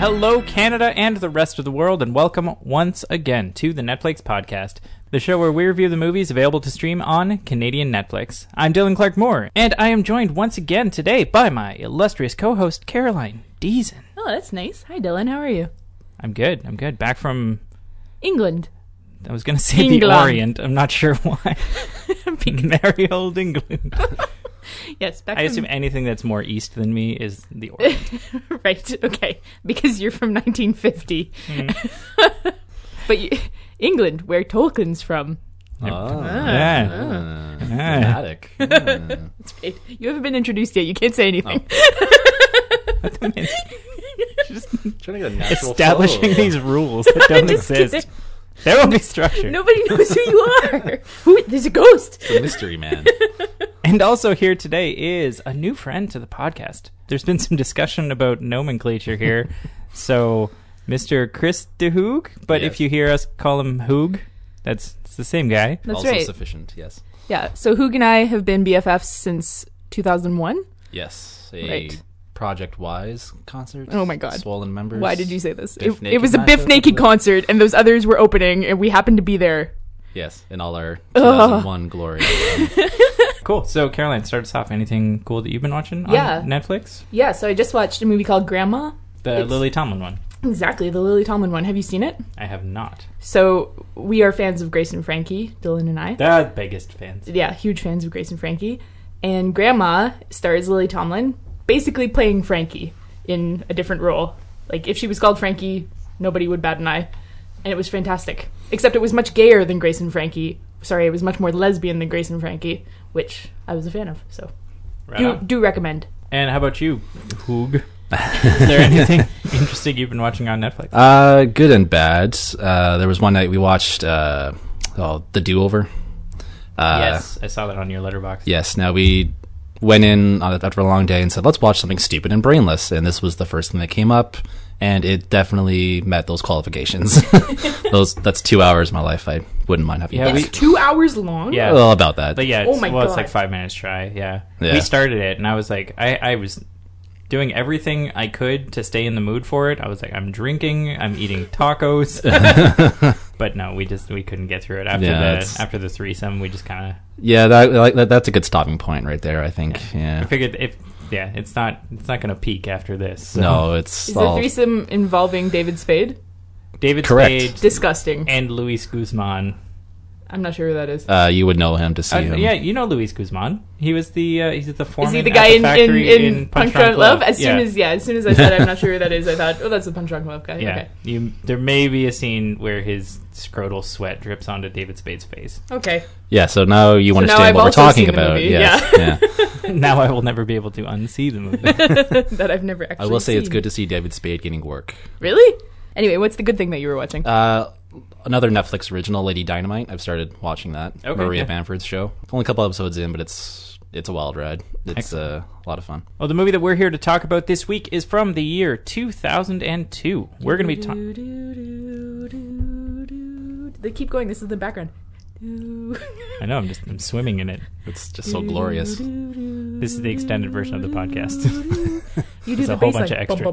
Hello, Canada and the rest of the world, and welcome once again to the Netflix Podcast, the show where we review the movies available to stream on Canadian Netflix. I'm Dylan Clark Moore, and I am joined once again today by my illustrious co-host, Caroline Deason. Oh, that's nice. Hi, Dylan. How are you? I'm good. Back from... England. I was going to say England. The Orient. I'm not sure why. Merry old England. Yes, back I assume anything that's more east than me is the Orient. Right, okay, because you're from 1950. Mm-hmm. But England, where Tolkien's from. Dramatic. You haven't been introduced yet, you can't say anything. Oh. Just trying to get a establishing these rules that don't exist. Kidding. There will be structure. Nobody knows who you are. There's a ghost. It's a mystery, man. And also here today is a new friend to the podcast. There's been some discussion about nomenclature here. So, Mr. Chris de Hoog, but If you hear us call him Hoog, it's the same guy. That's also right. Sufficient, yes. Yeah, so Hoog and I have been BFFs since 2001. Yes, right. Project Wise concert. Oh my god. Swollen members. Why did you say this? It was a Biff Naked concert, and those others were opening, and we happened to be there. Yes, in all our 2001 glory. Cool. So, Caroline, start us off. Anything cool that you've been watching on Netflix? Yeah, so I just watched a movie called Grandma. It's Lily Tomlin one. Exactly, the Lily Tomlin one. Have you seen it? I have not. So, we are fans of Grace and Frankie, Dylan and I. The biggest fans. Yeah, huge fans of Grace and Frankie. And Grandma stars Lily Tomlin, basically playing Frankie in a different role. Like, if she was called Frankie, nobody would bat an eye. And it was fantastic. Except it was much gayer than Grace and Frankie. Sorry, it was much more lesbian than Grace and Frankie, which I was a fan of, so right do recommend. And how about you, Hoog? Is there anything interesting you've been watching on Netflix? Good and bad. There was one night we watched The Do-Over. Yes, I saw that on your Letterboxd. Yes, now we went in after a long day and said, let's watch something stupid and brainless. And this was the first thing that came up, and it definitely met those qualifications. That's 2 hours of my life I wouldn't mind having. Yeah, 2 hours long? Yeah. Well, about that. But yeah, it's like 5 minutes try. Yeah. We started it, and I was like, I was doing everything I could to stay in the mood for it. I was like, I'm drinking, I'm eating tacos. But no, we couldn't get through it after the threesome. We just kind of that's a good stopping point right there, I think. Yeah. I figured it's not going to peak after this. So. No, is the threesome involving David Spade? David Correct. Spade, disgusting, and Luis Guzman. I'm not sure who that is. You would know him to see him. Yeah, you know Luis Guzman. He was he's the foreman. Is he the guy in Punch-Drunk Love? As soon as I said I'm not sure who that is, I thought, oh, that's the Punch-Drunk Love guy. Yeah, okay. There may be a scene where his scrotal sweat drips onto David Spade's face. Okay. Yeah, so now you understand what we're talking about. Yeah. Now I will never be able to unsee the movie that I've never actually. I will say it's good to see David Spade getting work. Really? Anyway, what's the good thing that you were watching? Another Netflix original, Lady Dynamite. I've started watching that. Okay, Maria Bamford's show. Only a couple episodes in, but it's a wild ride. It's a lot of fun. Well, the movie that we're here to talk about this week is from the year 2002. We're going to be talking... They keep going. This is the background. I know. I'm swimming in it. It's just so glorious. This is the extended version of the podcast. You do the whole bunch of extra.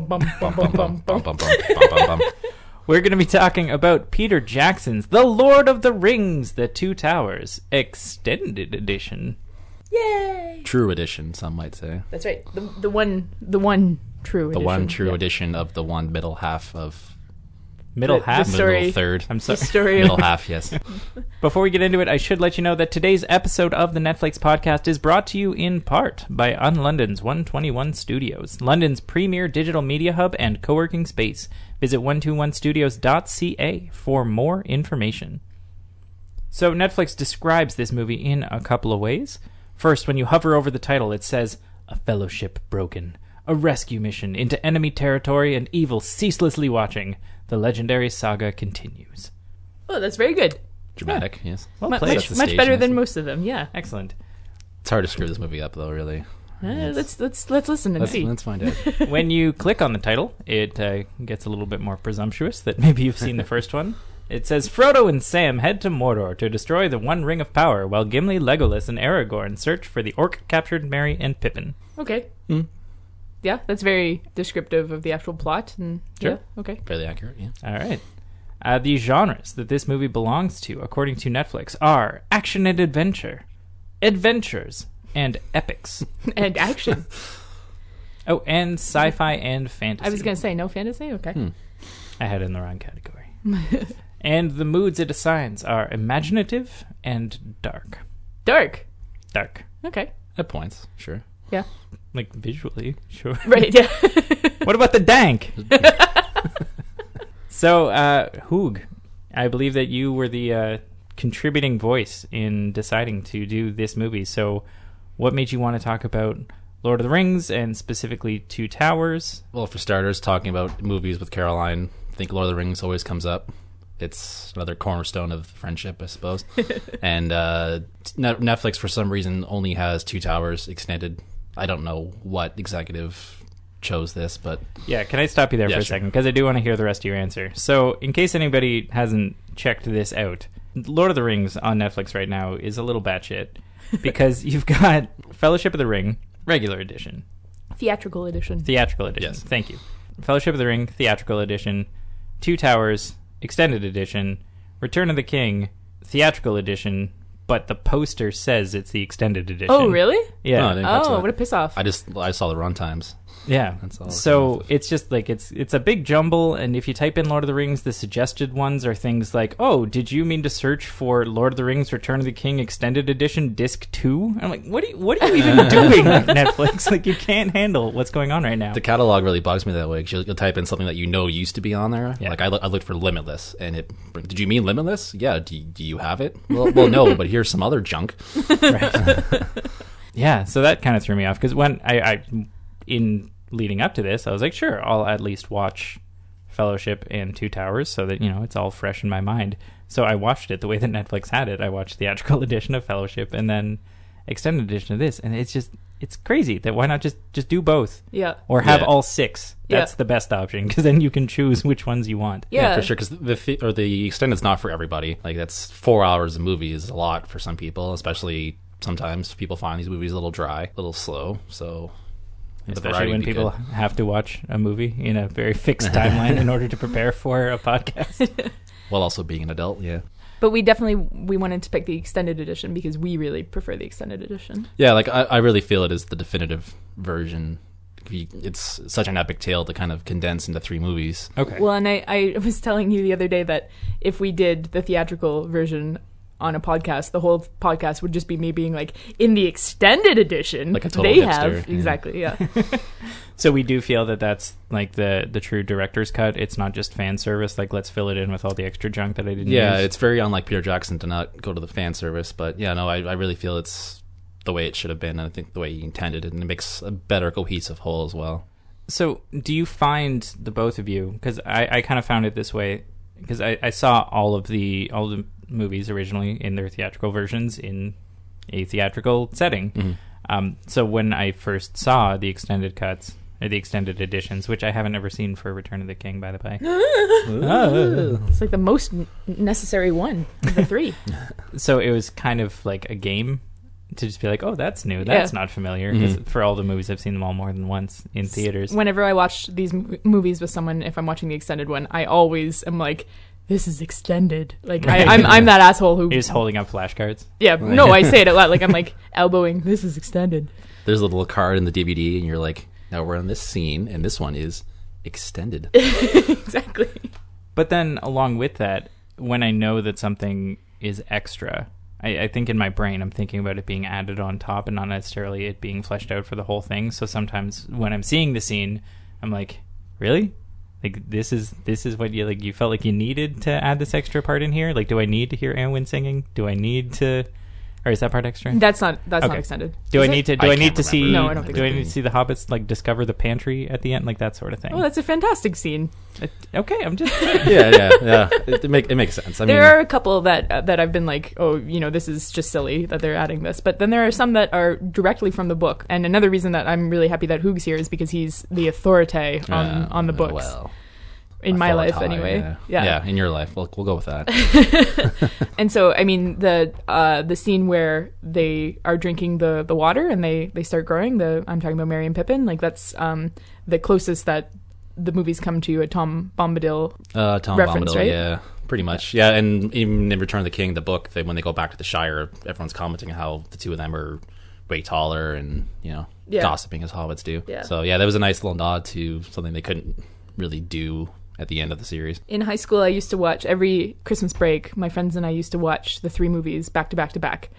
We're going to be talking about Peter Jackson's The Lord of the Rings, The Two Towers, Extended Edition. Yay! True edition, some might say. That's right. The one true edition. The one true edition of the one middle half of... Middle half? Middle third. I'm sorry. Middle half, yes. Before we get into it, I should let you know that today's episode of the Netflix Podcast is brought to you in part by UnLondon's 121 Studios, London's premier digital media hub and co-working space. Visit 121studios.ca for more information. So Netflix describes this movie in a couple of ways. First, when you hover over the title, it says, A Fellowship Broken, a rescue mission into enemy territory and evil ceaselessly watching. The legendary saga continues. Oh, that's very good. Dramatic, yes. Well played. Much better than most of them, yeah. Excellent. It's hard to screw this movie up, though, really. Let's listen and see. Let's find out. When you click on the title, it gets a little bit more presumptuous that maybe you've seen the first one. It says, Frodo and Sam head to Mordor to destroy the One Ring of Power while Gimli, Legolas, and Aragorn search for the orc-captured Merry and Pippin. Okay. Mm. yeah, that's very descriptive of the actual plot. And, sure. Yeah, okay. Fairly accurate, yeah. All right. The genres that this movie belongs to, according to Netflix, are action and adventure, adventures, and epics. And action. Oh, and sci-fi and fantasy. I was going to say, no fantasy? Okay. I had it in the wrong category. And the moods it assigns are imaginative and dark. Dark? Dark. Okay. At points, sure. Yeah. Like, visually, sure. Right, yeah. What about the dank? So, Hoog, I believe that you were the contributing voice in deciding to do this movie. So, what made you want to talk about Lord of the Rings and specifically Two Towers? Well, for starters, talking about movies with Caroline, I think Lord of the Rings always comes up. It's another cornerstone of friendship, I suppose. And Netflix, for some reason, only has Two Towers extended. I don't know what executive chose this, but... Yeah, can I stop you there for a second? Because I do want to hear the rest of your answer. So, in case anybody hasn't checked this out, Lord of the Rings on Netflix right now is a little batshit. Because you've got Fellowship of the Ring, regular edition. Theatrical edition. Theatrical edition, yes. Thank you. Fellowship of the Ring, theatrical edition. Two Towers... Extended Edition, Return of the King, Theatrical Edition, but the poster says it's the Extended Edition. Oh, really? Yeah. Oh, what a piss off. I saw the runtimes. Yeah. That's all. So it's just like, it's a big jumble, and if you type in Lord of the Rings, the suggested ones are things like, oh, did you mean to search for Lord of the Rings Return of the King Extended Edition Disc 2? I'm like, what are you even doing, Netflix? Like, you can't handle what's going on right now. The catalog really bugs me that way, because you'll type in something that you know used to be on there. Yeah. Like, I looked for Limitless, and did you mean Limitless? Yeah, do you have it? Well, no, but here's some other junk. Right. Yeah, so that kind of threw me off, because when in leading up to this, I was like, sure, I'll at least watch Fellowship and Two Towers so that, you know, it's all fresh in my mind. So I watched it the way that Netflix had it. I watched theatrical edition of Fellowship and then extended edition of this. And it's just, it's crazy that why not just do both? Yeah. Or have all six. That's the best option, because then you can choose which ones you want. Yeah, for sure, because the extended's not for everybody. Like, that's 4 hours of movies, a lot for some people, especially sometimes people find these movies a little dry, a little slow, so... Especially when people have to watch a movie in a very fixed timeline in order to prepare for a podcast. While also being an adult, yeah. But we wanted to pick the extended edition because we really prefer the extended edition. Yeah, like I really feel it is the definitive version. It's such an epic tale to kind of condense into three movies. Okay. Well, and I was telling you the other day that if we did the theatrical version on a podcast, the whole podcast would just be me being like, in the extended edition, like a total they hipster, have exactly, yeah. So we do feel that that's like the true director's cut. It's not just fan service. Like, let's fill it in with all the extra junk that I didn't. Yeah, use. It's very unlike Peter Jackson to not go to the fan service, but yeah, no, I really feel it's the way it should have been, and I think the way he intended it, and it makes a better cohesive whole as well. So, do you find the both of you? Because I kind of found it this way because I saw all of the movies originally in their theatrical versions in a theatrical setting. Mm-hmm. So when I first saw the extended cuts or the extended editions, which I haven't ever seen for Return of the King, by the way. Oh. It's like the most necessary one of the three. So it was kind of like a game to just be like, oh, that's new. That's not familiar. Mm-hmm. For all the movies, I've seen them all more than once in theaters. Whenever I watch these movies with someone, if I'm watching the extended one, I always am like, this is extended. Like, right. I'm that asshole who is holding up flashcards. Yeah, no, I say it a lot. Like, I'm like elbowing. This is extended. There's a little card in the DVD, and you're like, now we're on this scene, and this one is extended. Exactly. But then, along with that, when I know that something is extra, I think in my brain, I'm thinking about it being added on top, and not necessarily it being fleshed out for the whole thing. So sometimes when I'm seeing the scene, I'm like, really? Like, this is what you like. You felt like you needed to add this extra part in here. Like, do I need to hear Eowyn singing? Do I need to, or is that part extra? That's not extended. Do I need to see? No, I don't think. Do I need to see the hobbits like discover the pantry at the end, like that sort of thing? Oh, that's a fantastic scene. Okay, I'm just yeah. It makes sense. There are a couple that I've been like, oh, you know, this is just silly that they're adding this. But then there are some that are directly from the book. And another reason that I'm really happy that Hoog's here is because he's the authority on the books. Well. in my life anyway. Yeah, in your life. We'll go with that. And so, I mean, the scene where they are drinking the water and they start growing, I'm talking about Merry and Pippin, like that's the closest that the movies come to a Tom Bombadil reference, right? Yeah, pretty much. Yeah, and even in Return of the King, the book, when they go back to the Shire, everyone's commenting how the two of them are way taller and, you know, gossiping as hobbits do. Yeah. So, yeah, that was a nice little nod to something they couldn't really do at the end of the series. In high school, I used to watch every Christmas break, my friends and I used to watch the three movies back to back to back.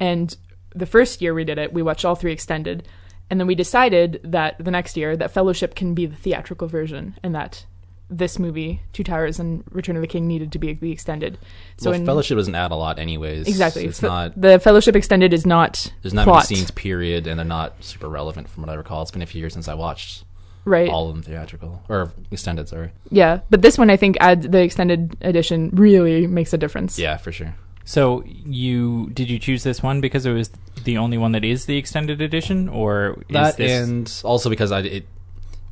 And the first year we did it, we watched all three extended. And then we decided that the next year that Fellowship can be the theatrical version and that this movie, Two Towers and Return of the King, needed to be the extended. So Fellowship doesn't add a lot anyways. Exactly. It's not, the Fellowship extended is not there's not plot. Many scenes, period, and they're not super relevant from what I recall. It's been a few years since I watched all of them theatrical, or extended, sorry. Yeah, but this one I think the extended edition really makes a difference. Yeah, for sure. So did you choose this one because it was the only one that is the extended edition, or is that this... and also because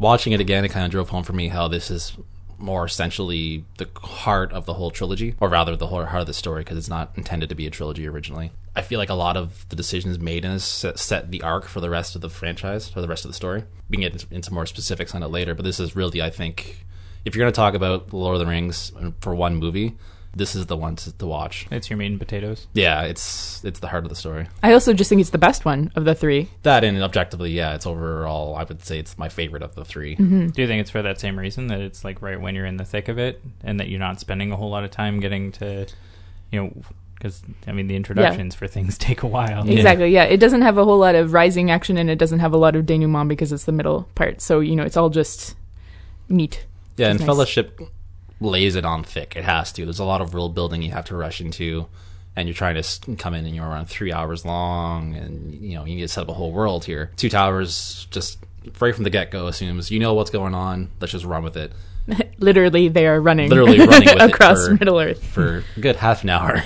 watching it again, it kind of drove home for me how this is more essentially the heart of the whole trilogy, or rather the whole heart of the story, because it's not intended to be a trilogy originally. I feel like a lot of the decisions made in this set the arc for the rest of the franchise, or the rest of the story. We can get into more specifics on it later, but this is really, I think, if you're going to talk about Lord of the Rings for one movie, this is the one to watch. It's your meat and potatoes. Yeah, it's the heart of the story. I also just think it's the best one of the three. That, and objectively, yeah, it's overall, I would say it's my favorite of the three. Mm-hmm. Do you think it's for that same reason, that it's like right when you're in the thick of it and that you're not spending a whole lot of time getting to, you know... Because, I mean, the introductions for things take a while. Exactly, yeah. It doesn't have a whole lot of rising action and it doesn't have a lot of denouement because it's the middle part. So, you know, it's all just neat. Yeah, and nice. Fellowship lays it on thick. It has to. There's a lot of world building you have to rush into, and you're trying to come in and you're around 3 hours long, and, you know, you need to set up a whole world here. Two Towers just right from the get-go assumes, you know what's going on, let's just run with it. Literally, they are running with across Middle Earth for a good half an hour.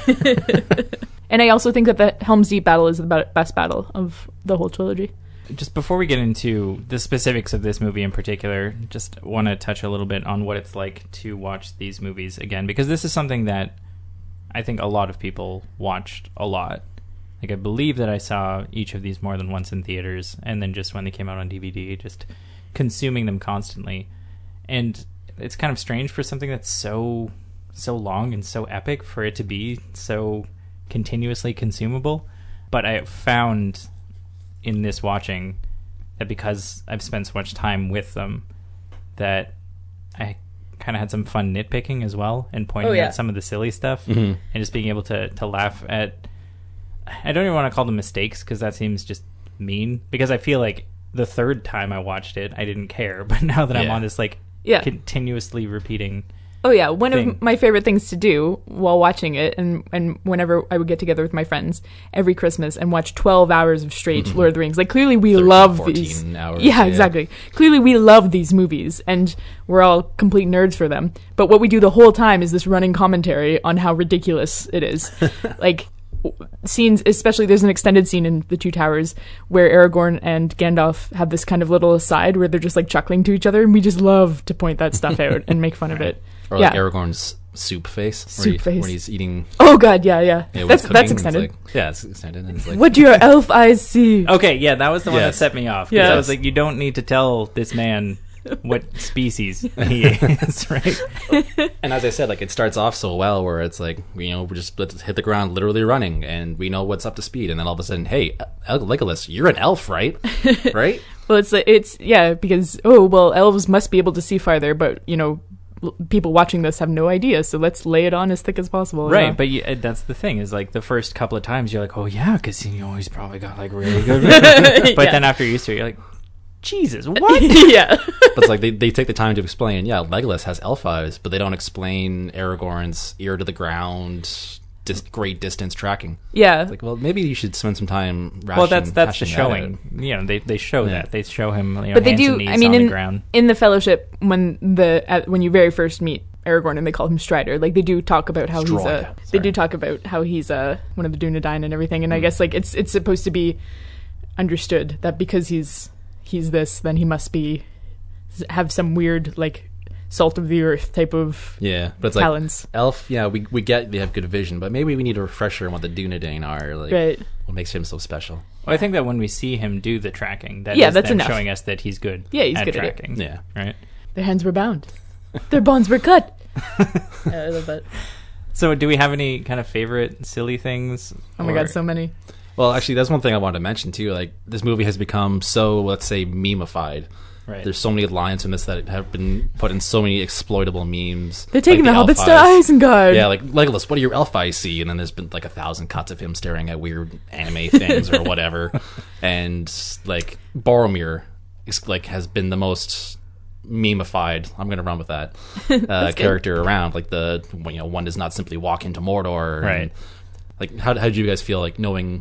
And I also think that the Helm's Deep battle is the best battle of the whole trilogy. Just before we get into the specifics of this movie in particular, just want to touch a little bit on what it's like to watch these movies again, because this is something that I think a lot of people watched a lot. Like, I believe that I saw each of these more than once in theaters, and then just when they came out on DVD, just consuming them constantly. And it's kind of strange for something that's so long and so epic for it to be so continuously consumable. But I found in this watching that because I've spent so much time with them, that I kind of had some fun nitpicking as well and pointing out some of the silly stuff and just being able to laugh at... I don't even want to call them mistakes because that seems just mean, because I feel like the third time I watched it, I didn't care. But now that I'm on this like... Yeah. Continuously repeating. Oh, yeah. One of my favorite things to do while watching it, and whenever I would get together with my friends every Christmas and watch 12 hours of straight Lord of the Rings. Like, clearly we love these. 14 hours. Yeah, exactly. Clearly we love these movies, and we're all complete nerds for them. But what we do the whole time is this running commentary on how ridiculous it is. Like... scenes, especially there's an extended scene in The Two Towers where Aragorn and Gandalf have this kind of little aside where they're just like chuckling to each other, and we just love to point that stuff out and make fun of it. Or like Aragorn's soup face when he's eating. Oh god, yeah that's extended. It's like, it's extended, and it's like, what do your elf eyes see? Okay, yeah, that was the one that set me off, because I was like, you don't need to tell this man what species he is, right? And as I said, like, it starts off so well where it's like, you know, we just hit the ground literally running and we know what's up to speed, and then all of a sudden, hey, Legolas, you're an elf, right? Well, it's yeah, because elves must be able to see farther, but you know, people watching this have no idea, so let's lay it on as thick as possible, right? You know? But that's the thing, is like the first couple of times you're like, oh yeah, because you know he's probably got like really good but then after Easter you're like, Jesus, what? Yeah. But it's like they take the time to explain, Legolas has elf eyes, but they don't explain Aragorn's ear to the ground, great distance tracking. Yeah. It's like, well, maybe you should spend some time rationing. Well, that's the showing. You know, they show that. They show him, you know, but they do, I mean, the ground. In the Fellowship, when you very first meet Aragorn and they call him Strider, like, they do talk about how he's one of the Dunedain and everything, and I guess like it's supposed to be understood that because he's this, then he must have some weird like salt of the earth type of but it's talents. Like elf, we get they have good vision, but maybe we need a refresher on what the Dunedain are, like what makes him so special. Well, I think that when we see him do the tracking, that is that's them showing us that he's good. He's at good tracking. At it. Right. Their hands were bound. Their bonds were cut. I love that. So do we have any kind of favorite silly things? Oh my God, so many. Well, actually, that's one thing I wanted to mention, too. Like, this movie has become so, let's say, meme-ified. Right. There's so many lines in this that have been put in so many exploitable memes. They're taking the Hobbits to Isengard. Yeah, like, Legolas, what are your elf eyes see? And then there's been, like, 1,000 cuts of him staring at weird anime things or whatever. And, like, Boromir is, like, has been the most memeified, I'm going to run with that, character around. Like, one does not simply walk into Mordor. Right. And, like, how do you guys feel, like,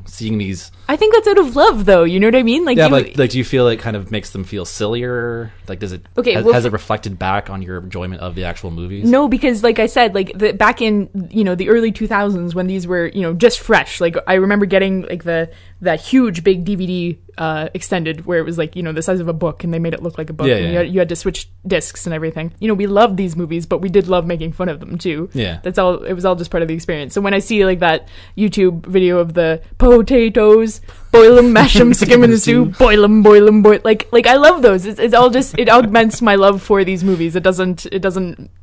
seeing these? I think that's out of love, though. You know what I mean? Like, do you feel it kind of makes them feel sillier? Like, does it? Okay, has it reflected back on your enjoyment of the actual movies? No, because, like I said, like back in the early 2000s when these were just fresh. Like, I remember getting like that huge big DVD extended where it was like the size of a book, and they made it look like a book. Yeah, and you had to switch discs and everything. We loved these movies, but we did love making fun of them too. Yeah, that's all. It was all just part of the experience. So when I see like that YouTube video of the potatoes, boil them, mash them, skim them in the soup, boil them, boil. Like I love those. It's all just, it augments my love for these movies. It doesn't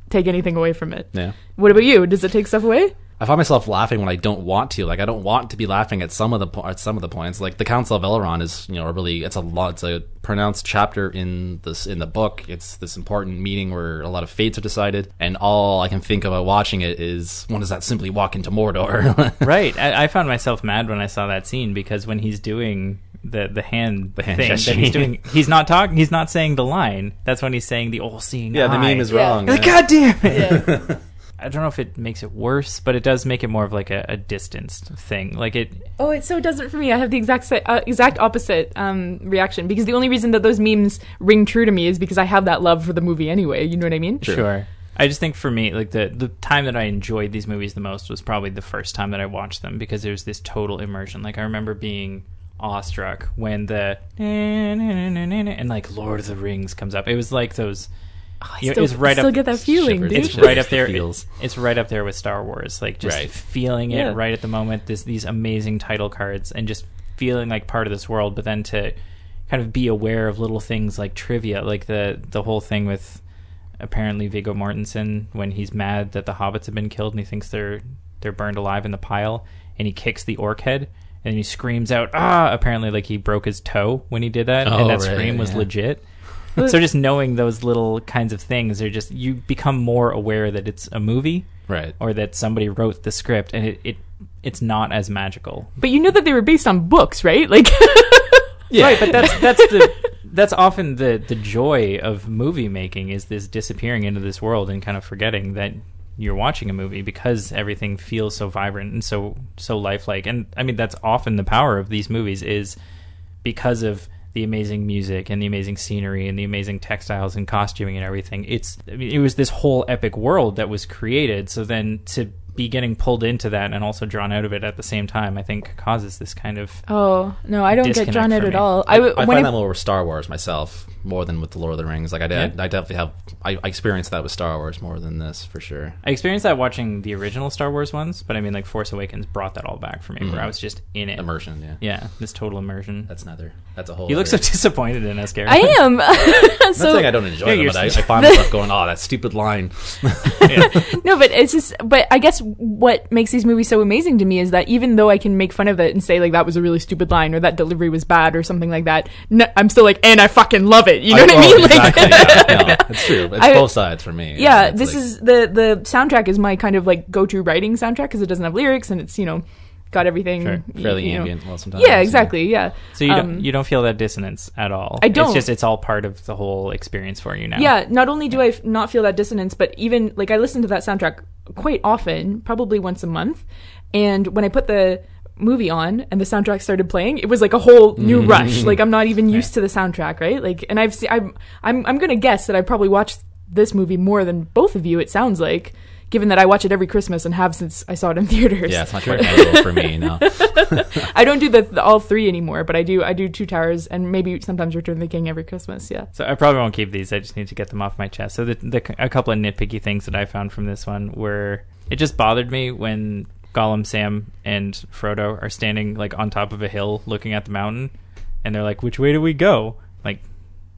take anything away from it. Yeah. What about you? Does it take stuff away? I find myself laughing when I don't want to. Like, I don't want to be laughing at some of the points. Like, the Council of Elrond is, it's a pronounced chapter in the book. It's this important meeting where a lot of fates are decided, and all I can think about watching it is, when does that simply walk into Mordor? Right. I found myself mad when I saw that scene, because when he's doing the hand thing that he's doing, he's not talking. He's not saying the line. That's when he's saying the all-seeing eye. The meme is wrong. Like, God damn it. Yeah. I don't know if it makes it worse, but it does make it more of like a distanced thing. Like it. Oh, it so doesn't for me. I have the exact opposite reaction, because the only reason that those memes ring true to me is because I have that love for the movie anyway. You know what I mean? Sure. I just think for me, like the time that I enjoyed these movies the most was probably the first time that I watched them, because there was this total immersion. Like, I remember being awestruck when the and like Lord of the Rings comes up. It was like those. Oh, I still get that feeling, dude. It's right up there. It's right up there with Star Wars. Like, just feeling it right at the moment. These amazing title cards, and just feeling like part of this world. But then to kind of be aware of little things like trivia, like the whole thing with apparently Viggo Mortensen when he's mad that the hobbits have been killed and he thinks they're burned alive in the pile, and he kicks the orc head and he screams out, "Ah!" Apparently, like, he broke his toe when he did that, and that scream was legit. So just knowing those little kinds of things, you become more aware that it's a movie, right? Or that somebody wrote the script, and it's not as magical. But you know that they were based on books, right? Like, right. But that's often the joy of movie making, is this disappearing into this world and kind of forgetting that you're watching a movie, because everything feels so vibrant and so lifelike. And I mean, that's often the power of these movies, is because of the amazing music and the amazing scenery and the amazing textiles and costuming and everything. It was this whole epic world that was created. So then to be getting pulled into that and also drawn out of it at the same time, I think causes this kind of I don't get drawn out at all. I find that more with Star Wars myself, more than with The Lord of the Rings. Like, I definitely have. I experienced that with Star Wars more than this, for sure. I experienced that watching the original Star Wars ones, but I mean, like, Force Awakens brought that all back for me, where I was just in it. Immersion, yeah. This total immersion. That's a whole. You look so disappointed in us, Gary. I am. I'm not saying I don't enjoy them, but I find myself going, "Oh, that stupid line." No, but it's just. But I guess what makes these movies so amazing to me is that even though I can make fun of it and say, like, that was a really stupid line, or that delivery was bad, or something like that, I'm still like, and I fucking love it. You know what I mean? Exactly, like, it's true. It's both sides for me. Yeah, this is the soundtrack is my kind of like go-to writing soundtrack, because it doesn't have lyrics and it's got everything fairly ambient. Well, sometimes. Yeah, exactly. Yeah. So you don't feel that dissonance at all. I don't. It's just it's all part of the whole experience for you now. Yeah. Not only do I not feel that dissonance, but even like I listen to that soundtrack quite often, probably once a month, and when I put the movie on and the soundtrack started playing, it was like a whole new rush. Like, I'm not even used to the soundtrack, right? Like, and I've seen, I'm gonna guess that I probably watched this movie more than both of you, it sounds like, given that I watch it every Christmas and have since I saw it in theaters. Yeah, it's not quite memorable for me now. I don't do the all three anymore, but I do Two Towers and maybe sometimes Return of the King every Christmas, yeah. So I probably won't keep these. I just need to get them off my chest. So a couple of nitpicky things that I found from this one were, it just bothered me when Gollum, Sam, and Frodo are standing like on top of a hill looking at the mountain, and they're like, which way do we go? Like,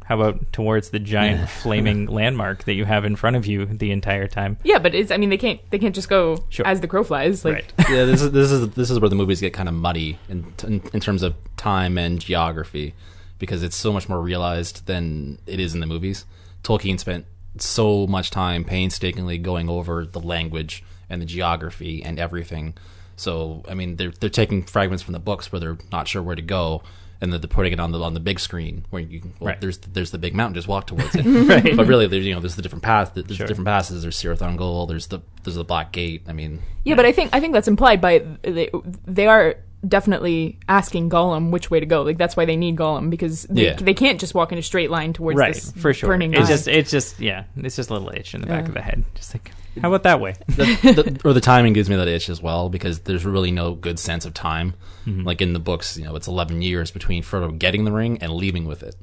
how about towards the giant flaming landmark that you have in front of you the entire time? Yeah, but it's, I mean, they can't just go as the crow flies. Like. Right. Yeah, this is where the movies get kind of muddy in terms of time and geography, because it's so much more realized than it is in the movies. Tolkien spent so much time painstakingly going over the language and the geography and everything. So, I mean, they're taking fragments from the books where they're not sure where to go, and then they're putting it on the big screen where you can, there's the big mountain, just walk towards it. Right. But really, there's the different path. There's different passes. There's Sir Thungol. There's the Black Gate. I mean, yeah, but I think that's implied by they are definitely asking Gollum which way to go. Like, that's why they need Gollum, because they can't just walk in a straight line towards this for sure. Burning it's eye. It's just a little itch in the back of the head. Just like, how about that way? The timing gives me that itch as well, because there's really no good sense of time. Mm-hmm. Like in the books, it's 11 years between Frodo getting the ring and leaving with it.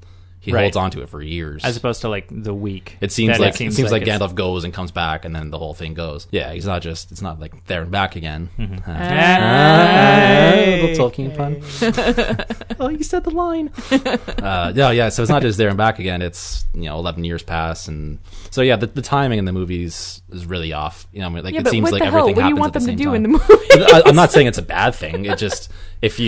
He holds onto it for years, as opposed to like the week. It seems like Gandalf goes and comes back, and then the whole thing goes. Yeah, it's not like there and back again. Mm-hmm. Hey. Little Tolkien pun. Oh, you said the line. So it's not just there and back again. It's 11 years pass, and so the timing in the movies is really off. It seems like everything happens at the same time. What do you want them to do in the movie? I'm not saying it's a bad thing. It just if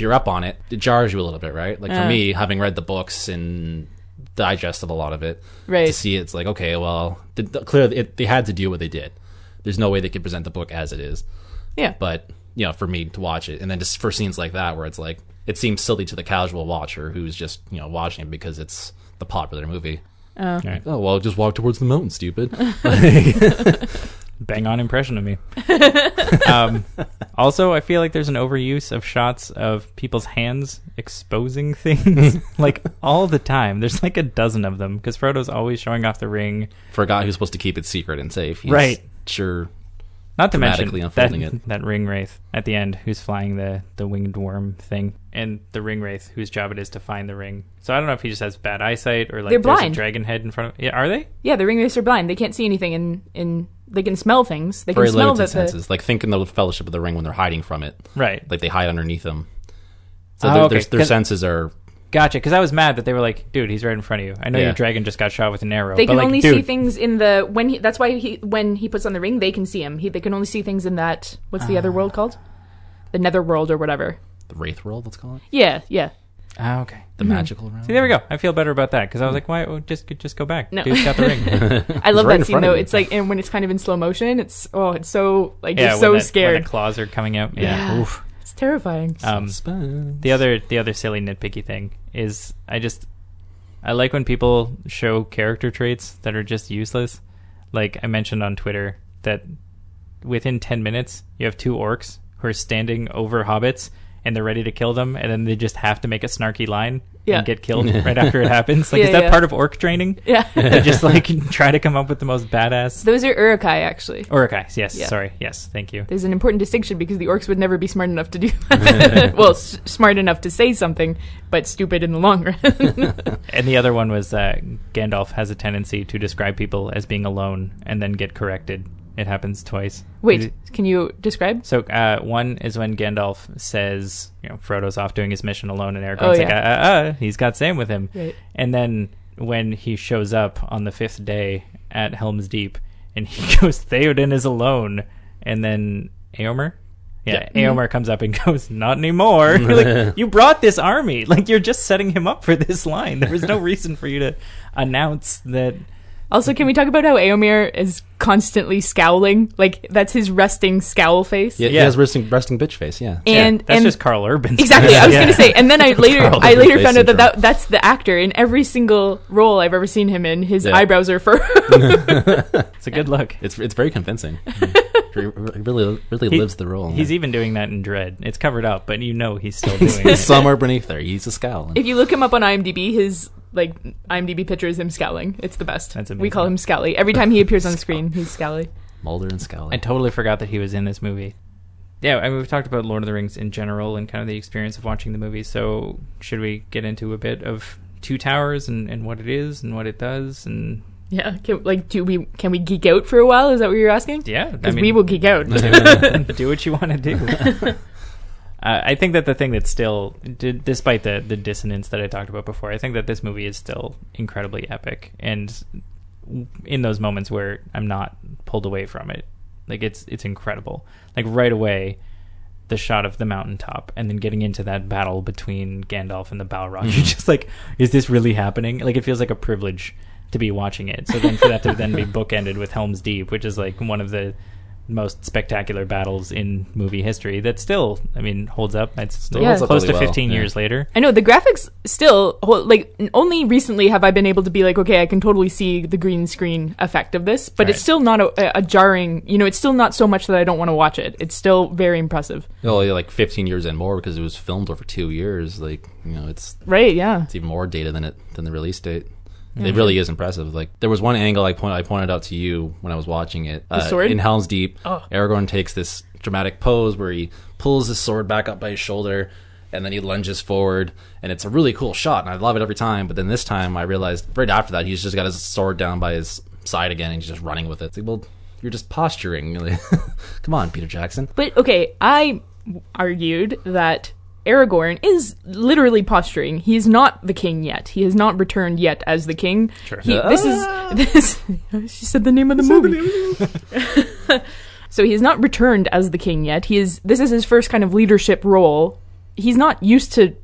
you're up on it, it jars you a little bit, right? Like for me, having read the books and digested a lot of it, to see it's like, okay, well, clearly they had to do what they did. There's no way they could present the book as it is. Yeah. But, for me to watch it, and then just for scenes like that where it's like, it seems silly to the casual watcher who's just, watching it because it's the popular movie. Oh. Right. Oh, well, just walk towards the mountain, stupid. Bang on impression of me. Also, I feel like there's an overuse of shots of people's hands exposing things like all the time. There's like a dozen of them because Frodo's always showing off the ring. For a guy who's supposed to keep it secret and safe. He's sure. Not to mention that ring wraith at the end who's flying the winged worm thing, and the ring wraith whose job it is to find the ring. So I don't know if he just has bad eyesight or like there's blind. A dragon head in front of are they? Yeah, the ring wraiths are blind. They can't see anything in they can smell things. They can smell the senses. Like think in the Fellowship of the Ring when they're hiding from it. Right. Like they hide underneath them. So their senses are... Gotcha, because I was mad that they were like, dude, he's right in front of you. I know your dragon just got shot with an arrow. They can only see things in the... that's why when he puts on the ring, they can see him. They can only see things in that... What's the other world called? The nether world or whatever. The wraith world, let's call it? Yeah, yeah. Ah, okay. The magical realm. See, there we go. I feel better about that, because I was like, why? Oh, just go back. No. Dude's got the ring. I love that scene, though. It's like, and when it's kind of in slow motion, it's so, like, you're so scared. When the claws are coming out. Yeah. Oof. It's terrifying. The other silly nitpicky thing is I like when people show character traits that are just useless. Like I mentioned on Twitter that within 10 minutes you have two orcs who are standing over hobbits and they're ready to kill them, and then they just have to make a snarky line and get killed right after it happens. Like, is that part of orc training? Yeah. They just like try to come up with the most badass. Those are Uruk-hai, actually. Uruk-hai, yes. Yeah. Sorry. Yes. Thank you. There's an important distinction because the orcs would never be smart enough to do that. Well, smart enough to say something, but stupid in the long run. And the other one was Gandalf has a tendency to describe people as being alone and then get corrected. It happens twice. Wait, can you describe? So one is when Gandalf says, Frodo's off doing his mission alone, and Aragorn's he's got Sam with him. Right. And then when he shows up on the fifth day at Helm's Deep, and he goes, Theoden is alone, and then Eomer? Eomer comes up and goes, not anymore. You're like, you brought this army. Like, you're just setting him up for this line. There was no reason for you to announce that... Also, can we talk about how Eomer is constantly scowling? Like, that's his resting scowl face. Yeah, he has resting bitch face, yeah. And, that's just Carl Urban. Exactly, I was going to say. And then I later found out that's the actor. In every single role I've ever seen him in, his eyebrows are furrowed. It's a good look. It's very convincing. He really lives the role. He's even doing that in Dread. It's covered up, but he's still doing it. Somewhere beneath there, he's a scowl. If you look him up on IMDb, his... Like, IMDb pictures him scowling. It's the best. We call him Scowly. Every time he appears on screen, he's Scowly. Mulder and Scully. I totally forgot that he was in this movie. Yeah, I mean, we've talked about Lord of the Rings in general and kind of the experience of watching the movie, so should we get into a bit of Two Towers and what it is and what it does? And yeah, can we geek out for a while? Is that what you're asking? Yeah. Because we will geek out. Do what you want to do. I think that the thing that's still, despite the dissonance that I talked about before, I think that this movie is still incredibly epic. And in those moments where I'm not pulled away from it, like it's incredible. Like right away, the shot of the mountaintop and then getting into that battle between Gandalf and the Balrog, you're just like, is this really happening? Like it feels like a privilege to be watching it. So then for that to then be bookended with Helm's Deep, which is like one of the most spectacular battles in movie history that still, I mean, holds up. It's still close to 15 years later. I know the graphics still hold, like only recently have I been able to be like, okay, I can totally see the green screen effect of this, but it's still not a jarring, you know, it's still not so much that I don't want to watch it. It's still very impressive. Well, like 15 years and more because it was filmed over 2 years. Like, you know, it's right. Yeah. It's even more dated than the release date. Mm-hmm. It really is impressive. Like there was one angle I pointed out to you when I was watching it. The sword? In Helm's Deep, Aragorn takes this dramatic pose where he pulls his sword back up by his shoulder, and then he lunges forward, and it's a really cool shot, and I love it every time. But then this time, I realized right after that, he's just got his sword down by his side again, and he's just running with it. It's like, well, you're just posturing. Come on, Peter Jackson. But okay, I argued that Aragorn is literally posturing. He's not the king yet. He has not returned yet as the king. Sure. This is she said the name of the movie. So he's not returned as the king yet. This is his first kind of leadership role. He's not used to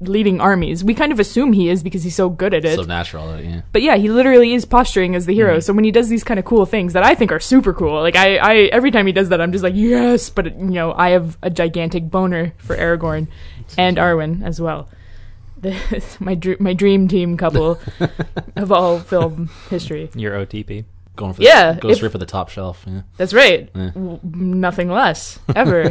leading armies. We kind of assume he is because he's so good at it. So natural, yeah. But yeah, he literally is posturing as the hero. Mm-hmm. So when he does these kind of cool things that I think are super cool, like I every time he does that, I'm just like, yes. But you know, I have a gigantic boner for Aragorn and Arwen as well. My dream team couple of all film history. Your OTP. Going for goes for the top shelf. Yeah. That's right. Yeah. Nothing less ever.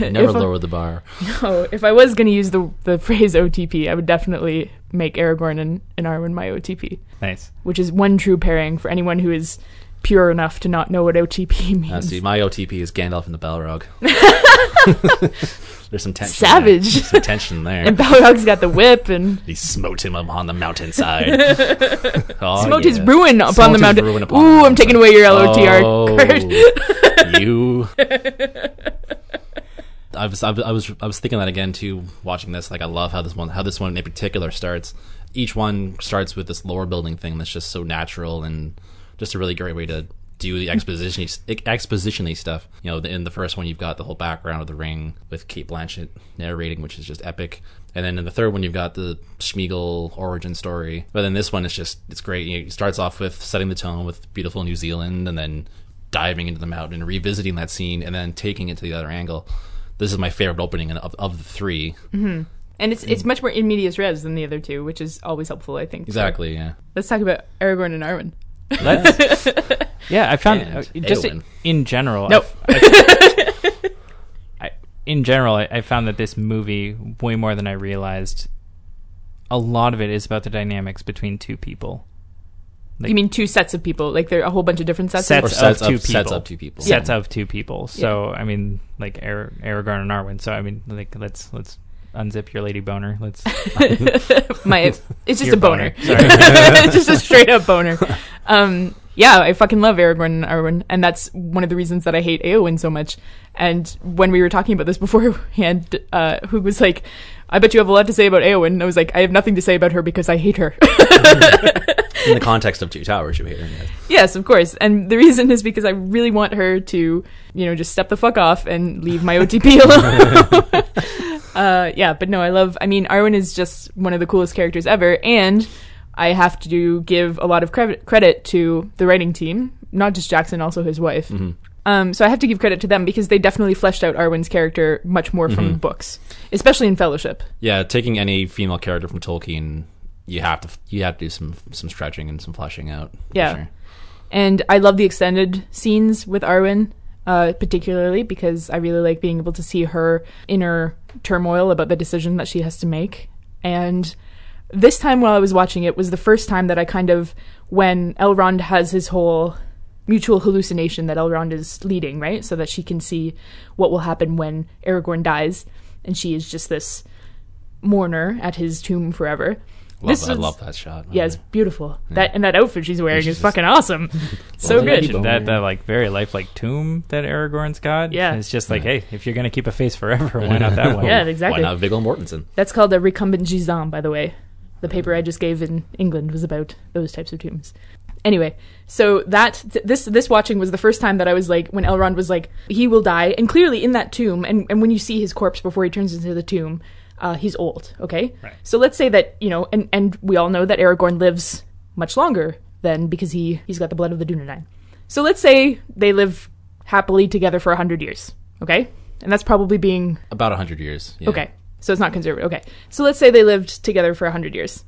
Never lower the bar. No, if I was going to use the phrase OTP, I would definitely make Aragorn and Arwen my OTP. Nice. Which is one true pairing for anyone who is pure enough to not know what OTP means. See, my OTP is Gandalf and the Balrog. There's some tension. Savage. There. Some tension there. And Balrog's got the whip, and he smote him upon the mountainside. His ruin upon the mountain. Ooh, I'm taking away your LOTR card. You. I was thinking that again too. Watching this, like I love how this one in particular starts. Each one starts with this lore building thing that's just so natural and just a really great way to do the exposition-y stuff. You know, in the first one, you've got the whole background of the ring with Cate Blanchett narrating, which is just epic. And then in the third one, you've got the Smeagol origin story. But then this one is just, it's great. You know, it starts off with setting the tone with beautiful New Zealand and then diving into the mountain and revisiting that scene and then taking it to the other angle. This is my favorite opening of the three. Mm-hmm. And it's much more in medias res than the other two, which is always helpful, I think. Exactly, so. Yeah. Let's talk about Aragorn and Arwen. Yeah, I found just in general. Nope. I found that this movie, way more than I realized, a lot of it is about the dynamics between two people. Like, you mean two sets of people? Like there are a whole bunch of different sets of two people. Yeah. Sets of two people. So yeah. I mean, like Aragorn and Arwen. So I mean, like let's unzip your lady boner. Let's it's just a boner. Sorry. It's just a straight up boner. Yeah, I fucking love Aragorn and Arwen, and that's one of the reasons that I hate Eowyn so much. And when we were talking about this beforehand, Hoog was like, I bet you have a lot to say about Eowyn. And I was like, I have nothing to say about her because I hate her. In the context of Two Towers, you hate her. Yes. Yes, of course. And the reason is because I really want her to, you know, just step the fuck off and leave my OTP alone. Yeah, but no, Arwen is just one of the coolest characters ever, and I have to give a lot of credit to the writing team, not just Jackson, also his wife. Mm-hmm. So I have to give credit to them because they definitely fleshed out Arwen's character much more from books, especially in Fellowship. Yeah, taking any female character from Tolkien, you have to do some stretching and some fleshing out. Yeah, sure. And I love the extended scenes with Arwen, particularly because I really like being able to see her inner turmoil about the decision that she has to make. And this time while I was watching it was the first time that I kind of, when Elrond has his whole mutual hallucination that Elrond is leading, right? So that she can see what will happen when Aragorn dies, and she is just this mourner at his tomb forever. I love that shot. Yeah, it's beautiful. Yeah. That and that outfit she's wearing is fucking awesome. So good. That like very lifelike tomb that Aragorn's got. Yeah, it's just like, hey, if you're gonna keep a face forever, why not that one? Yeah, exactly. Why not Viggo Mortensen? That's called the recumbent Gisam, by the way. The paper I just gave in England was about those types of tombs. Anyway, so that this watching was the first time that I was like, when Elrond was like, he will die, and clearly in that tomb, and when you see his corpse before he turns into the tomb. He's old, okay? Right. So let's say that, you know, and we all know that Aragorn lives much longer than, because he's got the blood of the Dúnadan. So let's say they live happily together for 100 years, okay? And that's probably being... About 100 years. Yeah. Okay, so it's not conservative. Okay, so let's say they lived together for 100 years.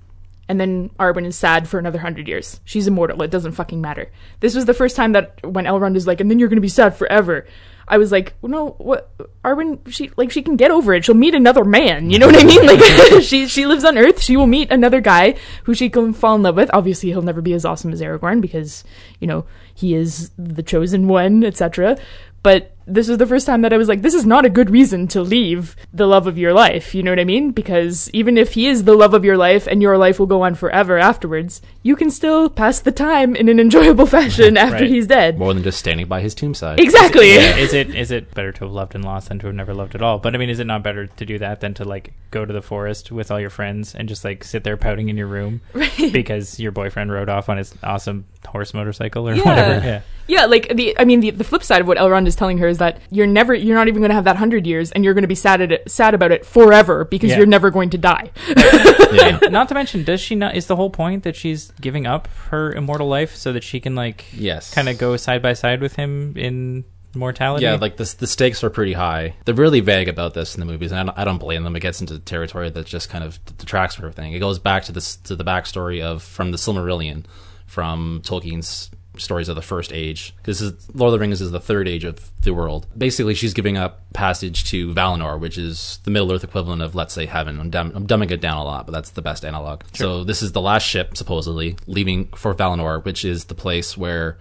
And then Arwen is sad for another 100 years. She's immortal. It doesn't fucking matter. This was the first time that when Elrond is like, and then you're going to be sad forever. I was like, well, no, what? Arwen, she can get over it. She'll meet another man. You know what I mean? Like, she lives on Earth. She will meet another guy who she can fall in love with. Obviously, he'll never be as awesome as Aragorn because, you know, he is the chosen one, etc. But this was the first time that I was like, this is not a good reason to leave the love of your life. You know what I mean? Because even if he is the love of your life and your life will go on forever afterwards, you can still pass the time in an enjoyable fashion after right. he's dead. More than just standing by his tombside. Exactly. Is it better to have loved and lost than to have never loved at all? But I mean, is it not better to do that than to like go to the forest with all your friends and just like sit there pouting in your room right. because your boyfriend rode off on his awesome horse motorcycle or whatever? Yeah. Yeah, like the flip side of what Elrond is telling her is that you're not even going to have that 100 years, and you're going to be sad about it forever because you're never going to die. Yeah. Not to mention, is the whole point that she's giving up her immortal life so that she can like kind of go side by side with him in mortality? Yeah, like the stakes are pretty high. They're really vague about this in the movies, and I don't blame them. It gets into territory that just kind of detracts from everything. It goes back to the backstory from the Silmarillion, from Tolkien's stories of the First Age. This is Lord of the Rings is the Third Age of the world. Basically, she's giving up passage to Valinor, which is the Middle Earth equivalent of, let's say, heaven. I'm dumbing it down a lot, but that's the best analog. Sure. So this is the last ship, supposedly, leaving for Valinor, which is the place where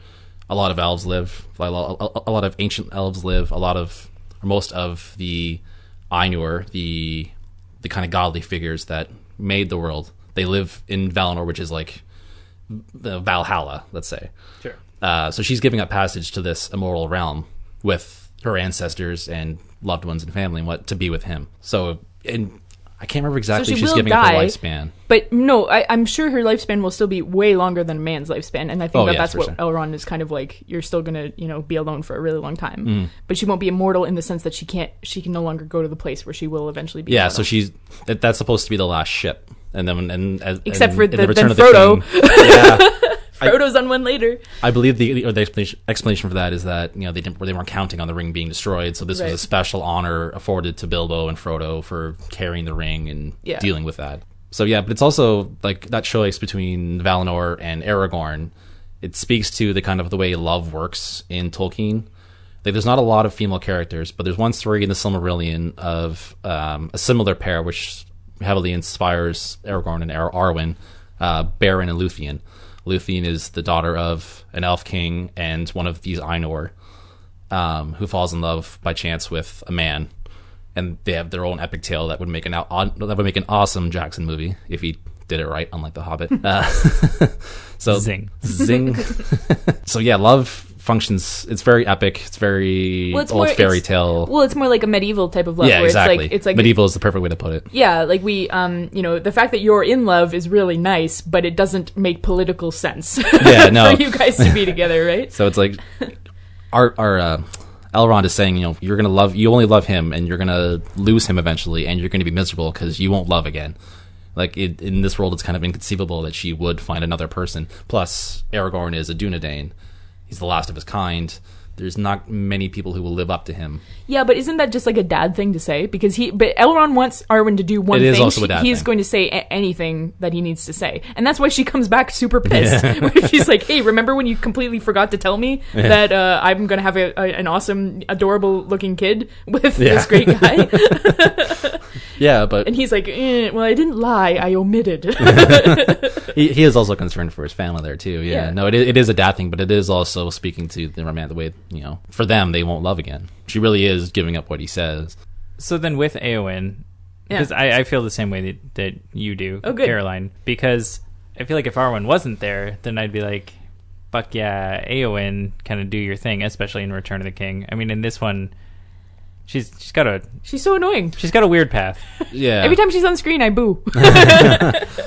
a lot of elves live, a lot of ancient elves live, most of the Ainur, the kind of godly figures that made the world. They live in Valinor, which is like the Valhalla, let's say. Sure. So she's giving up passage to this immortal realm with her ancestors and loved ones and family and what to be with him. So, and I can't remember exactly, so she's giving up her lifespan. But no, I'm sure her lifespan will still be way longer than a man's lifespan. And I think that's what Elrond is kind of like, you're still going to, you know, be alone for a really long time. Mm. But she won't be immortal in the sense that she can no longer go to the place where she will eventually be. Yeah, immortal. So that's supposed to be the last ship. And then Frodo, Frodo's on one later. I believe the explanation for that is that, you know, they weren't counting on the ring being destroyed, so this was a special honor afforded to Bilbo and Frodo for carrying the ring and dealing with that. So yeah, but it's also like that choice between Valinor and Aragorn. It speaks to the kind of the way love works in Tolkien. Like, there's not a lot of female characters, but there's one story in the Silmarillion of a similar pair, which heavily inspires Aragorn and Arwen, Beren and Luthien. Luthien is the daughter of an elf king and one of these Ainur, who falls in love by chance with a man, and they have their own epic tale that would make an awesome Jackson movie if he did it right, unlike The Hobbit. So zing. So yeah, love functions. It's very epic. It's very old fairy tale. Well, it's more like a medieval type of love. Yeah, where exactly. It's like medieval is the perfect way to put it. Yeah, like we, you know, the fact that you're in love is really nice, but it doesn't make political sense. Yeah, no. For you guys to be together, right? So it's like our Elrond is saying, you know, you're gonna love. You only love him, and you're gonna lose him eventually, and you're gonna be miserable because you won't love again. Like, in this world, it's kind of inconceivable that she would find another person. Plus, Aragorn is a Dúnadan. He's the last of his kind. There's not many people who will live up to him. Yeah, but isn't that just like a dad thing to say? Because but Elrond wants Arwen to do one thing. It is also a dad thing. He's going to say anything that he needs to say. And that's why she comes back super pissed. Yeah. Where she's like, hey, remember when you completely forgot to tell me that I'm going to have an awesome, adorable looking kid with this great guy? Yeah, but... And he's like, well, I didn't lie. I omitted. He is also concerned for his family there, too. Yeah. No, it is adapting, but it is also speaking to the romantic, the way, you know, for them, they won't love again. She really is giving up what he says. So then with Eowyn, because I feel the same way that you do, Caroline, because I feel like if Arwen wasn't there, then I'd be like, fuck yeah, Eowyn, kind of do your thing, especially in Return of the King. I mean, in this one... She's so annoying. She's got a weird path. Yeah. Every time she's on screen, I boo.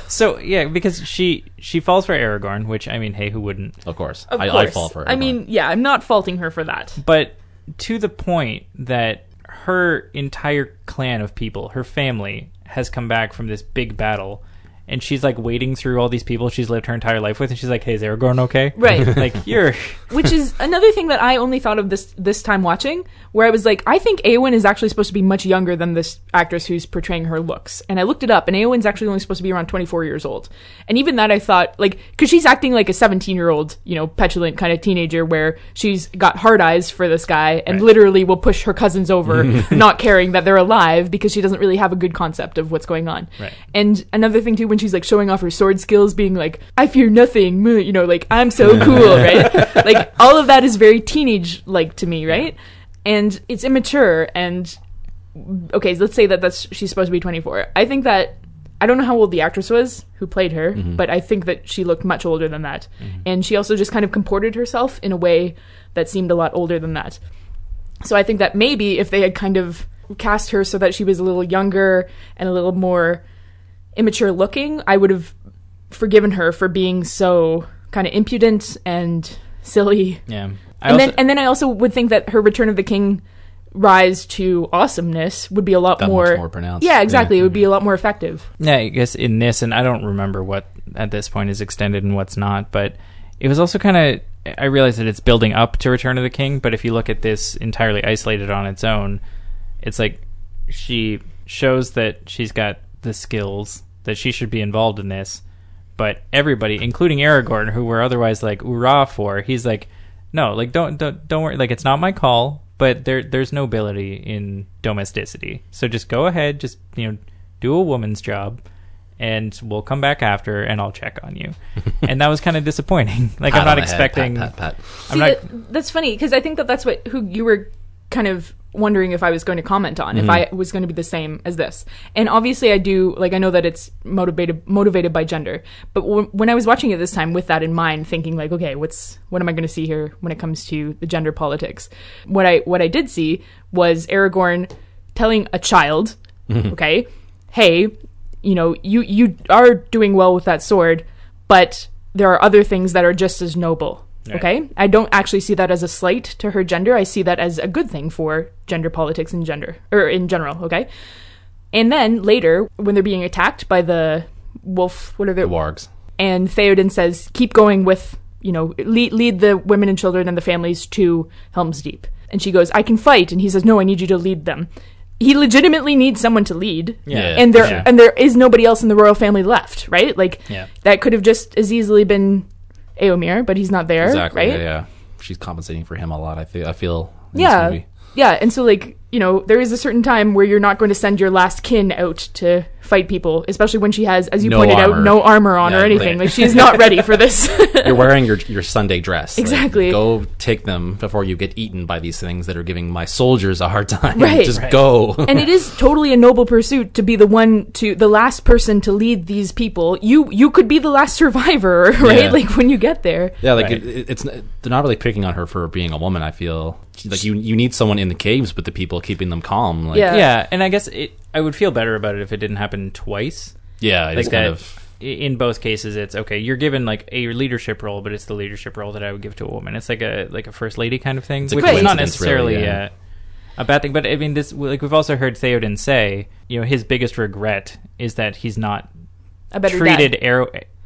So, yeah, because she falls for Aragorn, which, I mean, hey, who wouldn't? Of course. I fall for Aragorn. I mean, yeah, I'm not faulting her for that. But to the point that her entire clan of people, her family, has come back from this big battle, and she's, like, wading through all these people she's lived her entire life with, and she's like, hey, is Aragorn okay? Right. Like, you're... Which is another thing that I only thought of this time watching, where I was like, I think Eowyn is actually supposed to be much younger than this actress who's portraying her looks. And I looked it up, and Eowyn's actually only supposed to be around 24 years old. And even that I thought, like, because she's acting like a 17-year-old, you know, petulant kind of teenager, where she's got hard eyes for this guy, and literally will push her cousins over, not caring that they're alive, because she doesn't really have a good concept of what's going on. Right. And another thing, too, when she's like showing off her sword skills, being like, I fear nothing, you know, like, I'm so cool, right? Like, all of that is very teenage like to me, right? And it's immature. And okay, so let's say that's she's supposed to be 24. I think that, I don't know how old the actress was who played her, but I think that she looked much older than that. And she also just kind of comported herself in a way that seemed a lot older than that. So I think that maybe if they had kind of cast her so that she was a little younger and a little more immature looking, I would have forgiven her for being so kind of impudent and silly. Yeah. And then I also would think that her Return of the King rise to awesomeness would be a lot more pronounced. Yeah, exactly. Yeah. It would be a lot more effective. Yeah, I guess in this, and I don't remember what at this point is extended and what's not, but it was also kind of, I realize that it's building up to Return of the King, but if you look at this entirely isolated on its own, it's like she shows that she's got the skills, that she should be involved in this, but everybody, including Aragorn, who we're otherwise like hurrah for, he's like, no, like don't worry, like it's not my call, but there's nobility in domesticity, so just go ahead, just, you know, do a woman's job, and we'll come back after and I'll check on you. And that was kind of disappointing. Like, pat I'm not expecting head, pat. See, that's funny, because I think that's what who you were kind of wondering if I was going to comment on, if I was going to be the same as this. And obviously I do, like, I know that it's motivated by gender, but when I was watching it this time with that in mind, thinking like, okay, what am I going to see here when it comes to the gender politics? What I did see was Aragorn telling a child, okay, hey, you know, you are doing well with that sword, but there are other things that are just as noble. Okay? I don't actually see that as a slight to her gender. I see that as a good thing for gender politics and gender, or in general, okay? And then later, when they're being attacked by the wolf, what are they? The wargs. And Theoden says, keep going with, you know, lead the women and children and the families to Helm's Deep. And she goes, I can fight. And he says, no, I need you to lead them. He legitimately needs someone to lead. Yeah. And there is nobody else in the royal family left, right? Like, that could have just as easily been Eomir, but he's not there, exactly, right? Yeah, she's compensating for him a lot, I feel in this movie. Yeah, and so, like, you know, there is a certain time where you're not going to send your last kin out to fight people, especially when she has, as you pointed out, no armor on or anything. Right. Like, she's not ready for this. You're wearing your Sunday dress. Exactly. Like, go take them before you get eaten by these things that are giving my soldiers a hard time. Right. Just go. And it is totally a noble pursuit to be the last person to lead these people. You could be the last survivor, right? Yeah. Like, when you get there. Yeah, like, they're not really picking on her for being a woman, I feel. Like, you need someone in the caves with the people, keeping them calm. Like, yeah, and I guess I would feel better about it if it didn't happen twice. Yeah, like that. In both cases, it's okay. You're given like a leadership role, but it's the leadership role that I would give to a woman. It's like a first lady kind of thing, which is not necessarily really, a bad thing. But I mean, this, like, we've also heard Theoden say, you know, his biggest regret is that he's not treated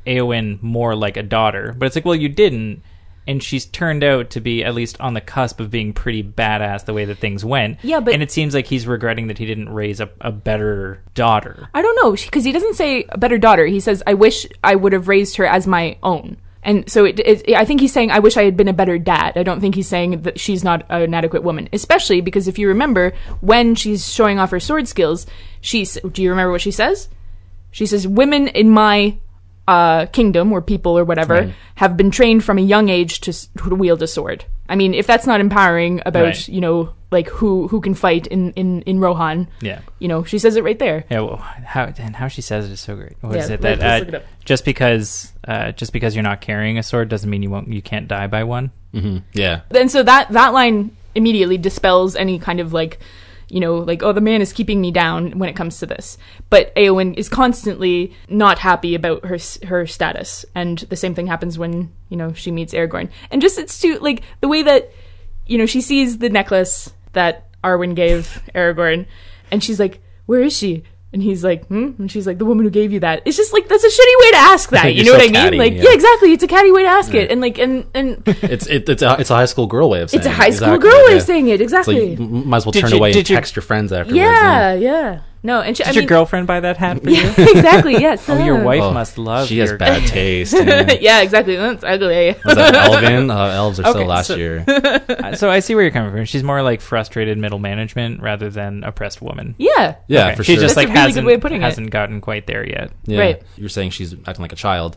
Eowyn more like a daughter. But it's like, well, you didn't. And she's turned out to be at least on the cusp of being pretty badass the way that things went. Yeah, but... And it seems like he's regretting that he didn't raise a better daughter. I don't know, because he doesn't say a better daughter. He says, I wish I would have raised her as my own. And so I think he's saying, I wish I had been a better dad. I don't think he's saying that she's not an adequate woman, especially because if you remember, when she's showing off her sword skills, do you remember what she says? She says, women in my kingdom or people or whatever have been trained from a young age to wield a sword. I mean, if that's not empowering about, you know, like who can fight in Rohan. Yeah. You know, she says it right there. Yeah, well, how she says it is so great. What is it that just because you're not carrying a sword doesn't mean you can't die by one. Mm-hmm. Yeah. And so that line immediately dispels any kind of like, you know, like, oh, the man is keeping me down when it comes to this. But Eowyn is constantly not happy about her status. And the same thing happens when, you know, she meets Aragorn. And just it's too, like, the way that, you know, she sees the necklace that Arwen gave Aragorn. And she's like, where is she? And he's like, hmm? And she's like, the woman who gave you that. It's just like, that's a shitty way to ask that. You know so what I catty, mean? Like, yeah, exactly. It's a catty way to ask it. And like, and it's a high school girl way of saying it. It's a high school girl way of saying it. Exactly. Like, you might as well turn away and text your friends afterwards. Yeah. No, and did your girlfriend buy that hat for you? Exactly. Yes. Oh, your wife must love. She has bad taste. Yeah, exactly. That's ugly. Was that Elvin? Elves are okay, so last year. So I see where you're coming from. She's more like frustrated middle management rather than oppressed woman. Yeah. Yeah, okay. For sure. She just that's like a really hasn't good way of putting it. Gotten quite there yet. Yeah. Right. You're saying she's acting like a child.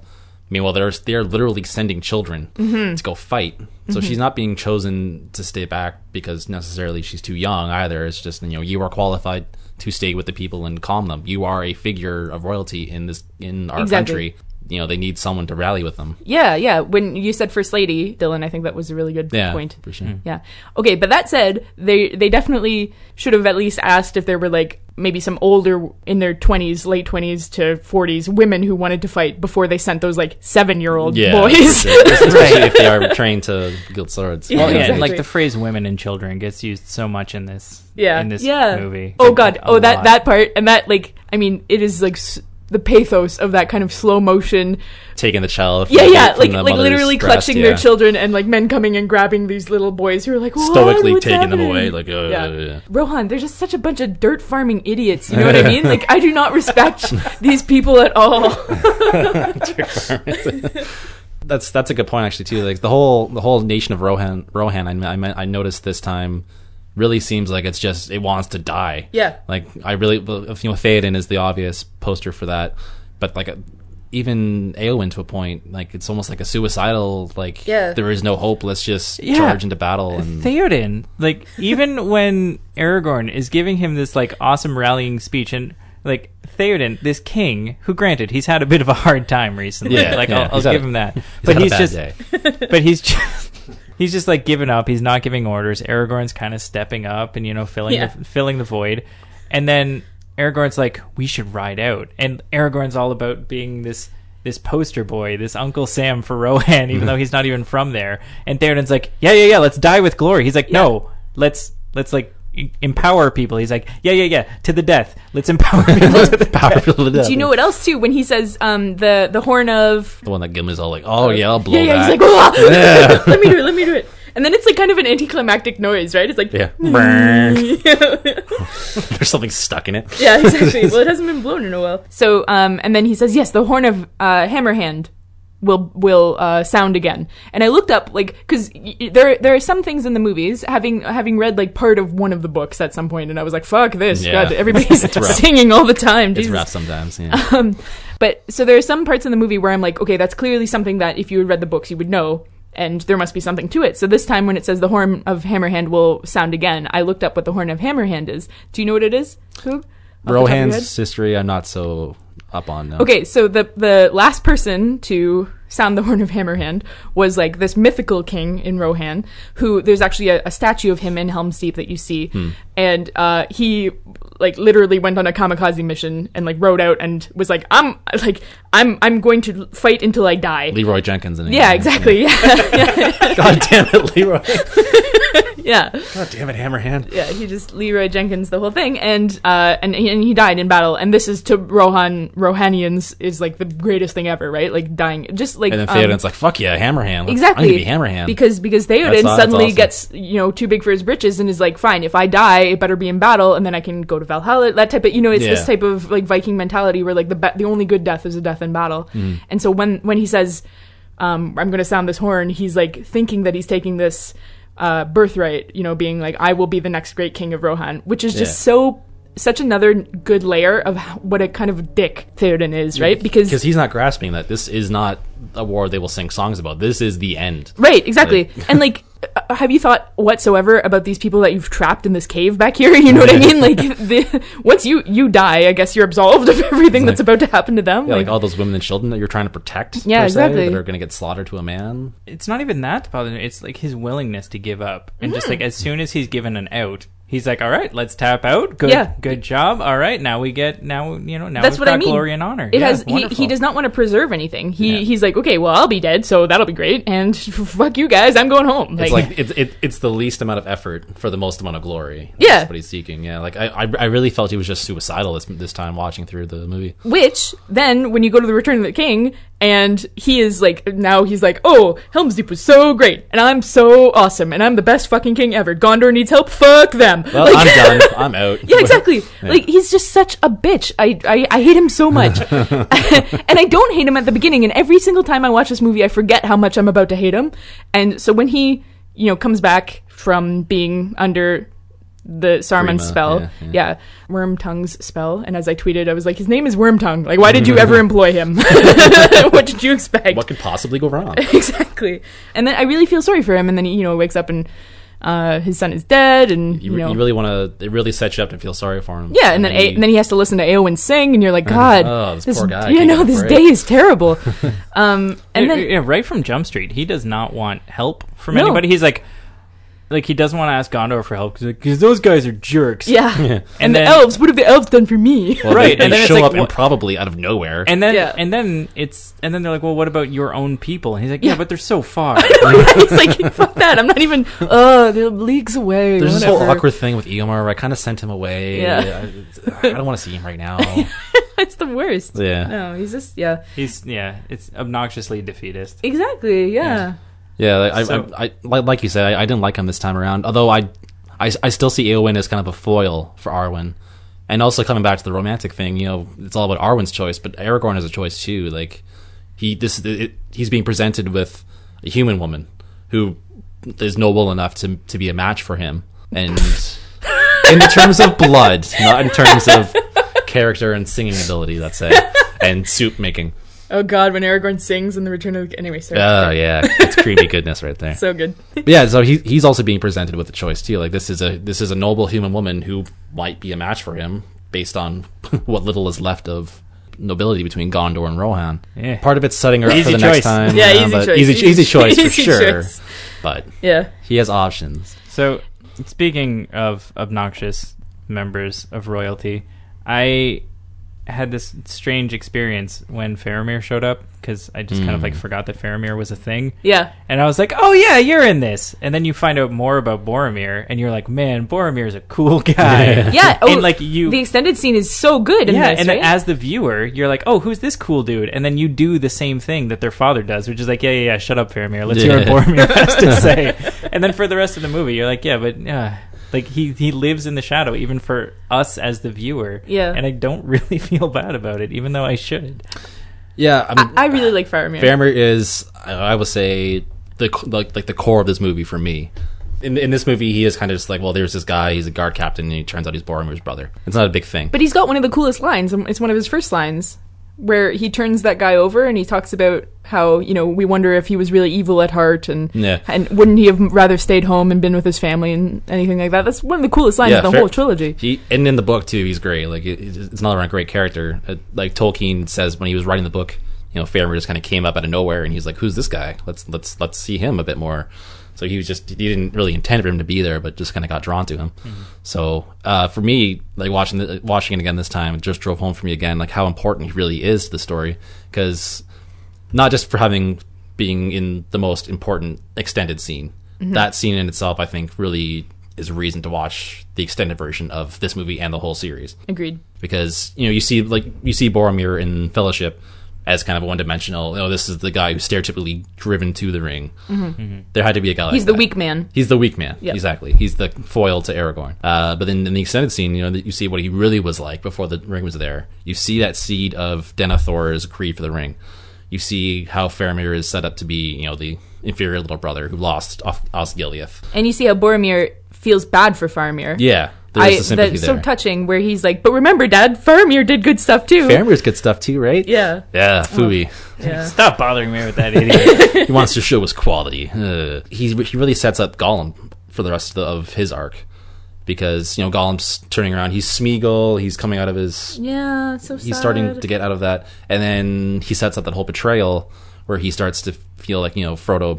Meanwhile, they're literally sending children to go fight. So she's not being chosen to stay back because necessarily she's too young either. It's just, you know, you are qualified to stay with the people and calm them. You are a figure of royalty in our country. You know, they need someone to rally with them. Yeah. When you said First Lady, Dylan, I think that was a really good point. Yeah, for sure. Yeah. Okay, but that said, they definitely should have at least asked if there were, like, maybe some older, in their 20s, late 20s to 40s, women who wanted to fight before they sent those, like, 7-year-old boys. Sure. Especially if they are trained to wield swords. Yeah, well, yeah, exactly. Like, the phrase women and children gets used so much in this movie. Oh, God. That part. And that, like, I mean, it is, like... the pathos of that kind of slow motion, taking the child, like literally clutching their children, and like men coming and grabbing these little boys who are like stoically taking them away, like Rohan, they're just such a bunch of dirt farming idiots. You know what I mean? Like I do not respect these people at all. That's a good point actually too. Like the whole nation of Rohan. I noticed this time. Really seems like it wants to die. Yeah. Like Theoden is the obvious poster for that, but like even Eowyn to a point, like it's almost like a suicidal. Like there is no hope. Let's just charge into battle. And Theoden, like even when Aragorn is giving him this like awesome rallying speech and. Like, Theoden, this king, who granted, he's had a bit of a hard time recently. Yeah, like, yeah. I'll give him that. But he's just like given up. He's not giving orders. Aragorn's kind of stepping up and, you know, filling the void. And then Aragorn's like, we should ride out. And Aragorn's all about being this poster boy, this Uncle Sam for Rohan, even though he's not even from there. And Theoden's like, yeah, let's die with glory. He's like, no, let's like, empower people. He's like, yeah, to the death. Let's empower people to the death. Do you know what else too? When he says the horn of the one that Gimli's all like, oh yeah, I'll blow that. He's like, let me do it. And then it's like kind of an anticlimactic noise, right? It's like there's something stuck in it. Yeah, exactly. Well, it hasn't been blown in a while. So and then he says, yes, the horn of Hammerhand will sound again. And I looked up, like, because there are some things in the movies, having read like part of one of the books at some point, and I was like, fuck this. God, everybody's singing all the time. Jesus. It's rough sometimes. But so there are some parts in the movie where I'm like, okay, that's clearly something that if you had read the books you would know, and there must be something to it. So this time when it says the horn of Hammerhand will sound again, I looked up what the horn of Hammerhand is. Do you know what it is, Hoog? Rohan's history I'm not so up on now. Okay, so the last person to sound the horn of Hammerhand was like this mythical king in Rohan, who there's actually a statue of him in Helm's Deep that you see, and he like literally went on a kamikaze mission and like rode out and was like, I'm going to fight until I die. Leroy Jenkins in England. Yeah, exactly. Yeah. God damn it, Leroy. Yeah. God damn it, Hammerhand. Yeah, he just Leroy Jenkins the whole thing, and he died in battle. And this is to Rohanians is like the greatest thing ever, right? Like dying, just like. And then Theoden's like, "Fuck yeah, Hammerhand!" Exactly, I'm gonna be Hammerhand because Theoden suddenly gets, you know, too big for his britches and is like, "Fine, if I die, it better be in battle, and then I can go to Valhalla." That type of, you know, it's this type of like Viking mentality where like the only good death is a death in battle. And so when he says. I'm going to sound this horn, he's like thinking that he's taking this birthright, you know, being like, I will be the next great king of Rohan, which is just such another good layer of what a kind of dick Theoden is, right? Because he's not grasping that this is not a war they will sing songs about. This is the end. Right, exactly. Like, and like, have you thought whatsoever about these people that you've trapped in this cave back here? You know what I mean? Like, once you die, I guess you're absolved of everything that's about to happen to them. Yeah, like all those women and children that you're trying to protect, yeah, exactly, that are going to get slaughtered to a man. It's not even that to bother me. It's like his willingness to give up. And just like, as soon as he's given an out, he's like, all right, let's tap out. Good job. All right, now we get, now that's we've got glory and honor. It has. He does not want to preserve anything. He's like, okay, well, I'll be dead, so that'll be great. And fuck you guys, I'm going home. Like, it's like it's the least amount of effort for the most amount of glory. That's what he's seeking. Yeah, like I really felt he was just suicidal this time watching through the movie. Which then, when you go to the Return of the King, and he is like, now he's like, oh, Helm's Deep was so great, and I'm so awesome, and I'm the best fucking king ever. Gondor needs help. Fuck them. Well, like, I'm done. I'm out. Yeah, exactly. Yeah. Like, he's just such a bitch. I hate him so much. And I don't hate him at the beginning. And every single time I watch this movie, I forget how much I'm about to hate him. And so when he, you know, comes back from being under the Saruman's spell, Wormtongue's spell. And as I tweeted, I was like, his name is Wormtongue. Like, why did you ever employ him? What did you expect? What could possibly go wrong? Exactly. And then I really feel sorry for him. And then he, you know, wakes up and his son is dead, and you really want to. It really sets you up to feel sorry for him. Yeah, and then he has to listen to Eowyn sing, and you're like, God, this poor guy. You know, this day is terrible. Right from Jump Street, he does not want help from anybody. He's like he doesn't want to ask Gondor for help because those guys are jerks. Yeah, and then, the elves. What have the elves done for me? Well, right, and then show it's like, up and probably out of nowhere. And then, and then they're like, well, what about your own people? And he's like, yeah, but they're so far. It's like, fuck that. I'm not even. They're leagues away. There's this whole awkward thing with Eomer. I kind of sent him away. Yeah. I don't want to see him right now. It's the worst. Yeah. No, he's just it's obnoxiously defeatist. Exactly. Yeah. Yeah, like you said, I didn't like him this time around. Although I still see Eowyn as kind of a foil for Arwen, and also coming back to the romantic thing, you know, it's all about Arwen's choice, but Aragorn has a choice too. Like he's being presented with a human woman who is noble enough to be a match for him, and in terms of blood, not in terms of character and singing ability, let's say, and soup making. Oh God! When Aragorn sings in the Return of the Anyway, sorry. Oh yeah, it's creepy goodness right there. So good. But yeah, so he's also being presented with a choice too. Like this is a noble human woman who might be a match for him based on what little is left of nobility between Gondor and Rohan. Yeah. Part of it's setting her up for the next time. Yeah, easy choice for sure. But yeah, he has options. So speaking of obnoxious members of royalty, I had this strange experience when Faramir showed up, because I just kind of like forgot that Faramir was a thing. Yeah. And I was like, oh yeah, you're in this. And then you find out more about Boromir, and you're like, man, Boromir's a cool guy. Yeah. And like the extended scene is so good in this, and right? As the viewer, you're like, oh, who's this cool dude? And then you do the same thing that their father does, which is like, yeah, shut up, Faramir. Let's hear what Boromir has to say. And then for the rest of the movie, you're like, yeah, but yeah. Like, he lives in the shadow, even for us as the viewer. Yeah. And I don't really feel bad about it, even though I should. Yeah. I really like Faramir. Faramir is, I would say, the core of this movie for me. In this movie, he is kind of just like, well, there's this guy, he's a guard captain, and he turns out he's Boromir's brother. It's not a big thing. But he's got one of the coolest lines. It's one of his first lines, where he turns that guy over and he talks about how, you know, we wonder if he was really evil at heart and wouldn't he have rather stayed home and been with his family and anything like that. That's one of the coolest lines of the whole trilogy. And in the book, too, he's great. Like, it's another great character. Like, Tolkien says when he was writing the book, you know, Faramir just kind of came up out of nowhere and he's like, who's this guy? Let's see him a bit more. So he didn't really intend for him to be there, but just kind of got drawn to him. Mm-hmm. So for me, like watching it again this time, it just drove home for me again, like how important he really is to the story. Because not just for being in the most important extended scene, that scene in itself, I think, really is a reason to watch the extended version of this movie and the whole series. Agreed. Because you see Boromir in Fellowship as kind of a one-dimensional, this is the guy who's stereotypically driven to the ring. There had to be a guy like that. He's the weak man. Yep. Exactly. He's the foil to Aragorn. But then in the extended scene, you see what he really was like before the ring was there. You see that seed of Denethor's creed for the ring. You see how Faramir is set up to be, you know, the inferior little brother who lost Osgiliath. And you see how Boromir feels bad for Faramir. Yeah. That's so touching, where he's like, but remember, Dad, Faramir did good stuff too. Faramir's good stuff too, right? Yeah. Yeah, phooey. Oh, yeah. Stop bothering me with that idiot. He wants to show his quality. He really sets up Gollum for the rest of his arc. Because, you know, Gollum's turning around. He's Smeagol. He's coming out of his... Yeah, so sad. He's starting to get out of that. And then he sets up that whole betrayal where he starts to feel like, you know, Frodo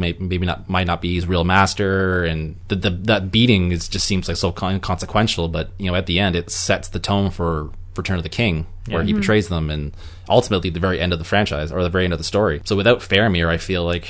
might not be his real master. And that beating just seems like so inconsequential. But, you know, at the end, it sets the tone for Return of the King, where he betrays them. And ultimately, the very end of the franchise, or the very end of the story. So without Faramir, I feel like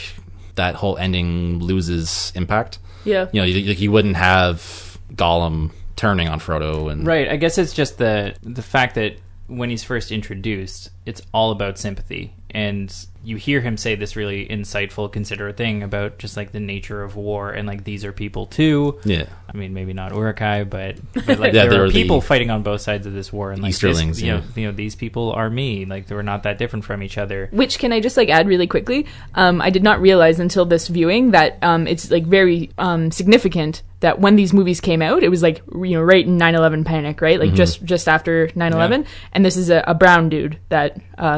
that whole ending loses impact. Yeah. You know, you wouldn't have Gollum turning on Frodo. And right, I guess it's just the fact that when he's first introduced, it's all about sympathy, and you hear him say this really insightful, considerate thing about just like the nature of war, and like these are people too. Yeah, I mean maybe not Uruk-hai, but like yeah, there are people fighting on both sides of this war, and like this, you know these people are me, like they were not that different from each other. Which can I just like add really quickly? I did not realize until this viewing that it's like very significant that when these movies came out, it was like, you know, right in 9/11 panic, right? Like just after 9/11, and this is a brown dude that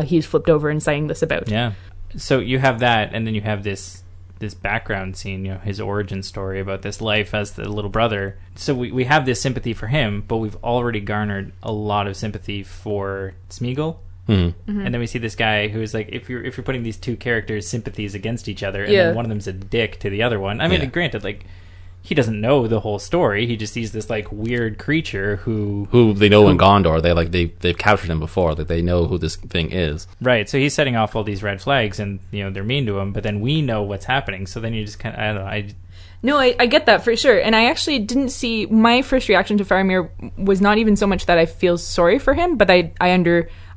he's flipped over and saying this about. Yeah. So you have that, and then you have this background scene, you know, his origin story about this life as the little brother. So we have this sympathy for him, but we've already garnered a lot of sympathy for Smeagol. Mm-hmm. And then we see this guy who is like, if you're putting these two characters' sympathies against each other, and then one of them's a dick to the other one. I mean, granted, like, he doesn't know the whole story. He just sees this like weird creature who they know in Gondor. They like they've captured him before. That they know who this thing is. Right. So he's setting off all these red flags, and you know they're mean to him. But then we know what's happening. So then you just kind of I get that for sure. And I actually didn't see, my first reaction to Faramir was not even so much that I feel sorry for him, but I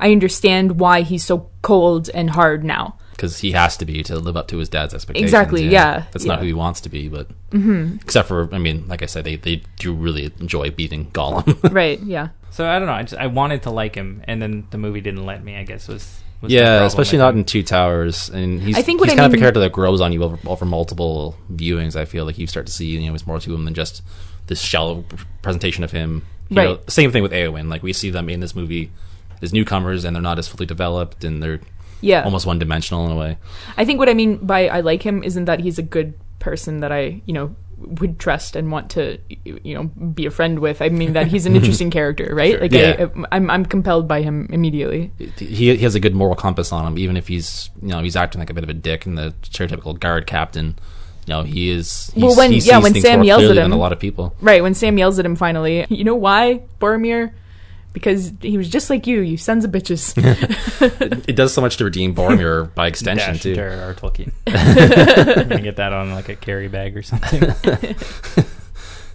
understand why he's so cold and hard now. Because he has to live up to his dad's expectations. Exactly, yeah. That's not who he wants to be, but... Mm-hmm. Except for, I mean, like I said, they do really enjoy beating Gollum. Right, yeah. So, I don't know, I wanted to like him, and then the movie didn't let me, I guess, was the problem. Especially not in Two Towers. And he's kind of a character that grows on you over multiple viewings, I feel. Like, you start to see, you know, it's more to him than just this shallow presentation of him. You know, same thing with Eowyn. Like, we see them in this movie as newcomers, and they're not as fully developed, and they're... Yeah. Almost one-dimensional in a way. I think what I mean by I like him isn't that he's a good person that I, you know, would trust and want to, you know, be a friend with. I mean that he's an interesting character, right? Sure. Like I'm compelled by him immediately. He has a good moral compass on him, even if he's, you know, he's acting like a bit of a dick and the stereotypical guard captain. No, he is. Well, when Sam yells at him, than a lot of people. Right, when Sam yells at him finally, you know why, Boromir? Because he was just like you sons of bitches. It does so much to redeem Boromir by extension, too. Or Tolkien. I'm gonna get that on like a carry bag or something.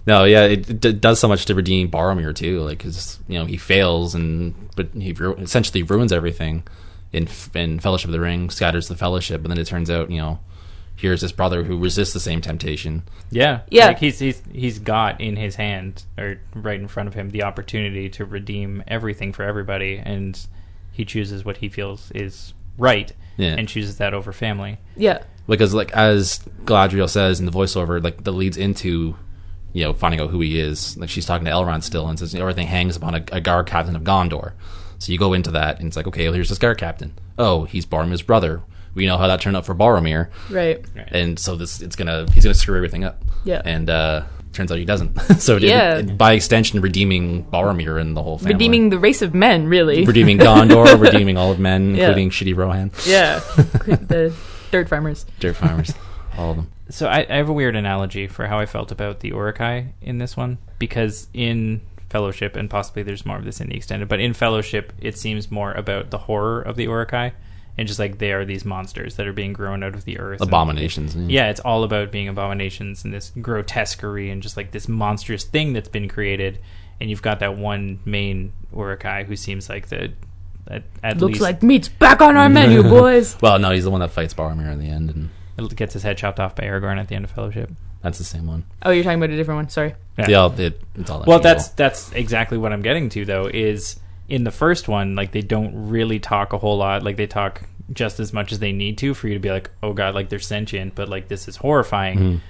No, yeah, it does so much to redeem Boromir too. Like, because you know he fails, but he essentially ruins everything in Fellowship of the Ring, scatters the Fellowship, and then it turns out, you know, here's this brother who resists the same temptation. Yeah, yeah. Like he's got in his hand, or right in front of him, the opportunity to redeem everything for everybody, and he chooses what he feels is right, and chooses that over family. Yeah, because like as Galadriel says in the voiceover, like that leads into, you know, finding out who he is. Like she's talking to Elrond still, and says everything hangs upon a guard captain of Gondor. So you go into that, and it's like, okay, well, here's this guard captain. Oh, he's Boromir's brother. We know how that turned out for Boromir, right? And so he's gonna screw everything up. Yeah, and turns out he doesn't. So it, by extension, redeeming Boromir and the whole family, redeeming the race of men, really, redeeming Gondor, redeeming all of men, including shitty Rohan. Yeah, the dirt farmers, all of them. So I have a weird analogy for how I felt about the Uruk-hai in this one, because in Fellowship, and possibly there's more of this in the extended, but in Fellowship, it seems more about the horror of the Uruk-hai. And just like they are these monsters that are being grown out of the earth. Abominations. And, yeah, it's all about being abominations and this grotesquerie and just like this monstrous thing that's been created. And you've got that one main Uruk-hai who seems like the... At looks least, like meat's back on our menu, boys. Well, no, he's the one that fights Boromir in the end. And gets his head chopped off by Aragorn at the end of Fellowship. That's the same one. Oh, you're talking about a different one. Sorry. Yeah. It's all that. Well, that's exactly what I'm getting to, though, is... in the first one, like, they don't really talk a whole lot. Like, they talk just as much as they need to for you to be like, oh god, like, they're sentient, but like, this is horrifying.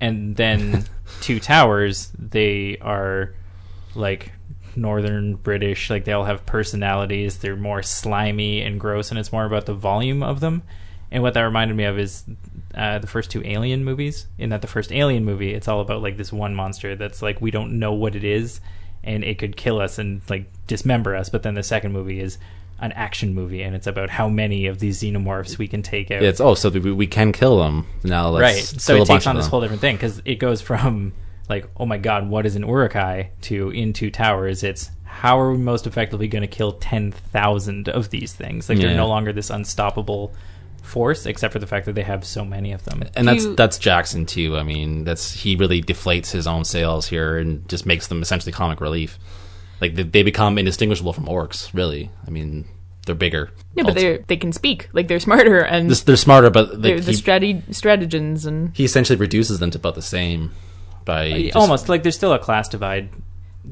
And then Two Towers, they are like northern British, like, they all have personalities, they're more slimy and gross, and it's more about the volume of them. And what that reminded me of is the first two Alien movies, in that the first Alien movie, it's all about like this one monster that's like, we don't know what it is, and it could kill us and like dismember us. But then the second movie is an action movie, and it's about how many of these xenomorphs we can take out. It's so we can kill them now. Right, so it takes on this whole different thing, because it goes from like, oh my god, what is an urukai, to in Two Towers it's, how are we most effectively going to kill 10,000 of these things? Like, they're no longer this unstoppable force, except for the fact that they have so many of them. And that's Jackson too. I mean, that's, he really deflates his own sales here and just makes them essentially comic relief. Like, they become indistinguishable from orcs, really. I mean, they're bigger. Yeah, but they can speak. Like, they're smarter, and they're smarter, but like, they're the stratagems, and he essentially reduces them to about the same by almost like, there's still a class divide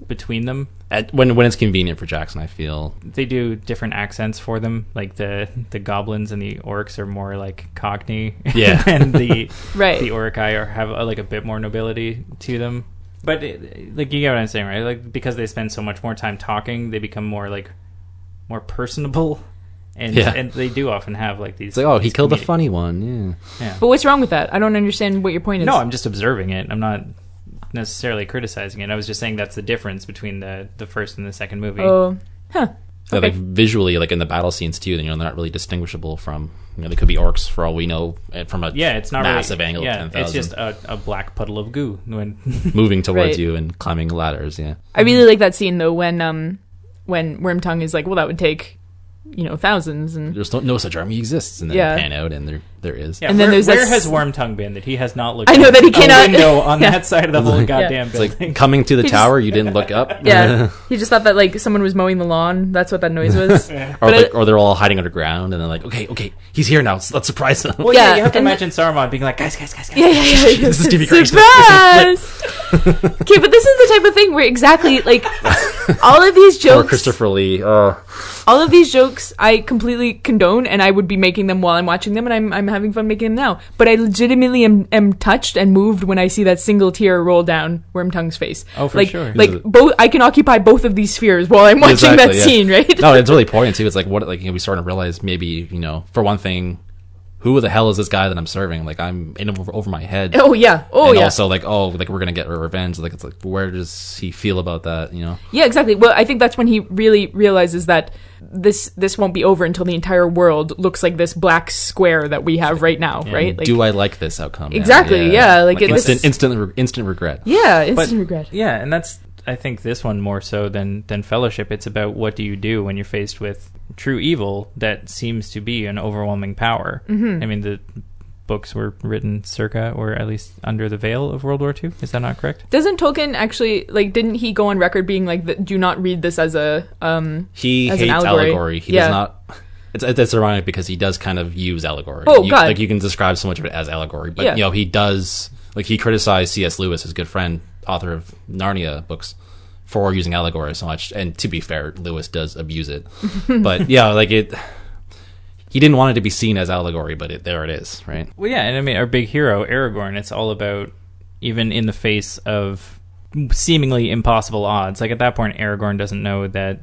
between them when it's convenient for Jackson. I feel they do different accents for them, like the goblins and the orcs are more like Cockney, and the the urukai have like a bit more nobility to them. But like, you get what I'm saying, right? Like, because they spend so much more time talking, they become more like more personable. And, and they do often have like these. It's like, oh, he killed a funny one. Yeah. But what's wrong with that? I don't understand what your point is. No, I'm just observing it. I'm not necessarily criticizing it. I was just saying that's the difference between the first and the second movie. Yeah, like visually, like in the battle scenes too, then, you know, they're not really distinguishable from, you know, they could be orcs for all we know from a it's not massive really, angle of 10,000. It's just a black puddle of goo when moving towards you and climbing ladders. I really like that scene though, when Wormtongue is like, well, that would take, you know, thousands, and there's no such army exists, and then pan out, and there is. And then where has Wormtongue been that he has not looked? I know that he cannot window on that side of the whole goddamn building. It's like coming to the tower, you didn't look up. He just thought that like someone was mowing the lawn. That's what that noise was. Or they're all hiding underground, and they're like, okay, he's here now. So let's surprise him. Well, you have to imagine Saruman being like, guys. Yeah. This is TV surprise. Okay, but this is the type of thing where exactly like all of these jokes. Or Christopher Lee. All of these jokes I completely condone, and I would be making them while I'm watching them, and I'm having fun making them now. But I legitimately am touched and moved when I see that single tear roll down Wormtongue's face. Oh, for sure. Like, both, I can occupy both of these spheres while I'm watching that scene, right? No, it's really poignant too. It's like, what, like, you know, we sort of realize, maybe, you know, for one thing, who the hell is this guy that I'm serving? Like, I'm in over my head. And also, like, we're going to get revenge. Like, it's like, where does he feel about that, you know? Yeah, exactly. Well, I think that's when he really realizes that this won't be over until the entire world looks like this black square that we have right now, right? Like, do I like this outcome? Exactly, Like, instant regret. Yeah, regret. Yeah, and that's, I think, this one more so than Fellowship. It's about, what do you do when you're faced with true evil that seems to be an overwhelming power? I mean, the books were written circa, or at least under the veil of World War II. Is that not correct? Doesn't Tolkien actually, like, didn't he go on record being like, do not read this as a he as hates an allegory. He does not. It's ironic because he does kind of use allegory. Like, you can describe so much of it as allegory, but you know, he does, like, he criticized C.S. Lewis, his good friend, author of Narnia books, for using allegory so much. And to be fair, Lewis does abuse it. But yeah, like, it, he didn't want it to be seen as allegory, but there it is, right? Well, yeah, and I mean, our big hero, Aragorn, it's all about, even in the face of seemingly impossible odds, like, at that point, Aragorn doesn't know that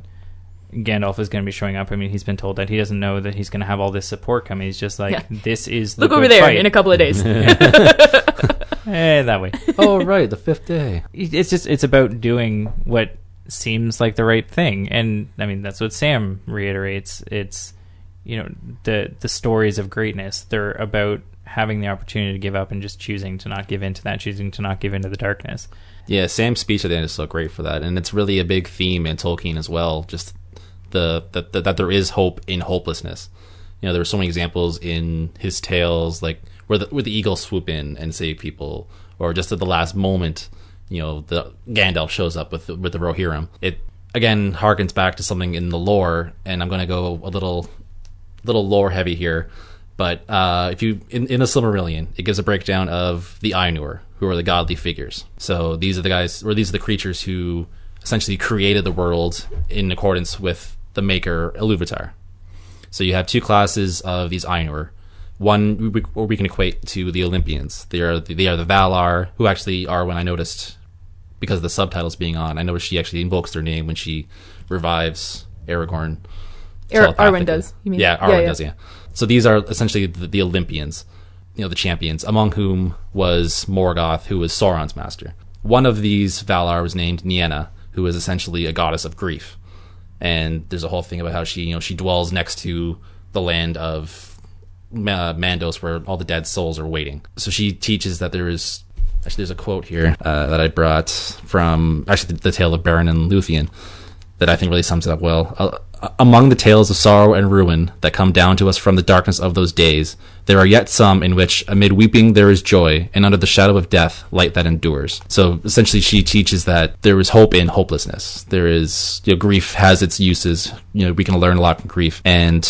Gandalf is going to be showing up. I mean, he's been told that. He doesn't know that he's going to have all this support coming. He's just like, this is the Look over there fight. In a couple of days. That way. Oh, right, the fifth day. It's just, it's about doing what seems like the right thing. And, I mean, that's what Sam reiterates. It's, you know, the stories of greatness, they're about having the opportunity to give up and just choosing to not give in to that, choosing to not give in to the darkness. Yeah, Sam's speech at the end is so great for that. And it's really a big theme in Tolkien as well, just that there is hope in hopelessness. You know, there were so many examples in his tales, like where the eagles swoop in and save people, or just at the last moment, you know, the Gandalf shows up with the Rohirrim. It again harkens back to something in the lore, and I'm going to go a little lore heavy here, but if you in the Silmarillion, it gives a breakdown of the Ainur, who are the godly figures. So these are the creatures who essentially created the world in accordance with the maker, Iluvatar. So you have two classes of these Ainur. One we can equate to the Olympians. They are the Valar, who actually Arwen, I noticed, because of the subtitles being on, I noticed she actually invokes their name when she revives Aragorn. Arwen does, you mean? Yeah, Arwen does. So these are essentially the Olympians, the champions, among whom was Morgoth, who was Sauron's master. One of these Valar was named Nienna, who is essentially a goddess of grief. And there's a whole thing about how she dwells next to the land of Mandos, where all the dead souls are waiting. So she teaches that there's a quote here that I brought from the tale of Beren and Luthien that I think really sums it up well. Among the tales of sorrow and ruin that come down to us from the darkness of those days, there are yet some in which amid weeping there is joy, and under the shadow of death, light that endures. So essentially she teaches that there is hope in hopelessness. There is, grief has its uses. We can learn a lot from grief. And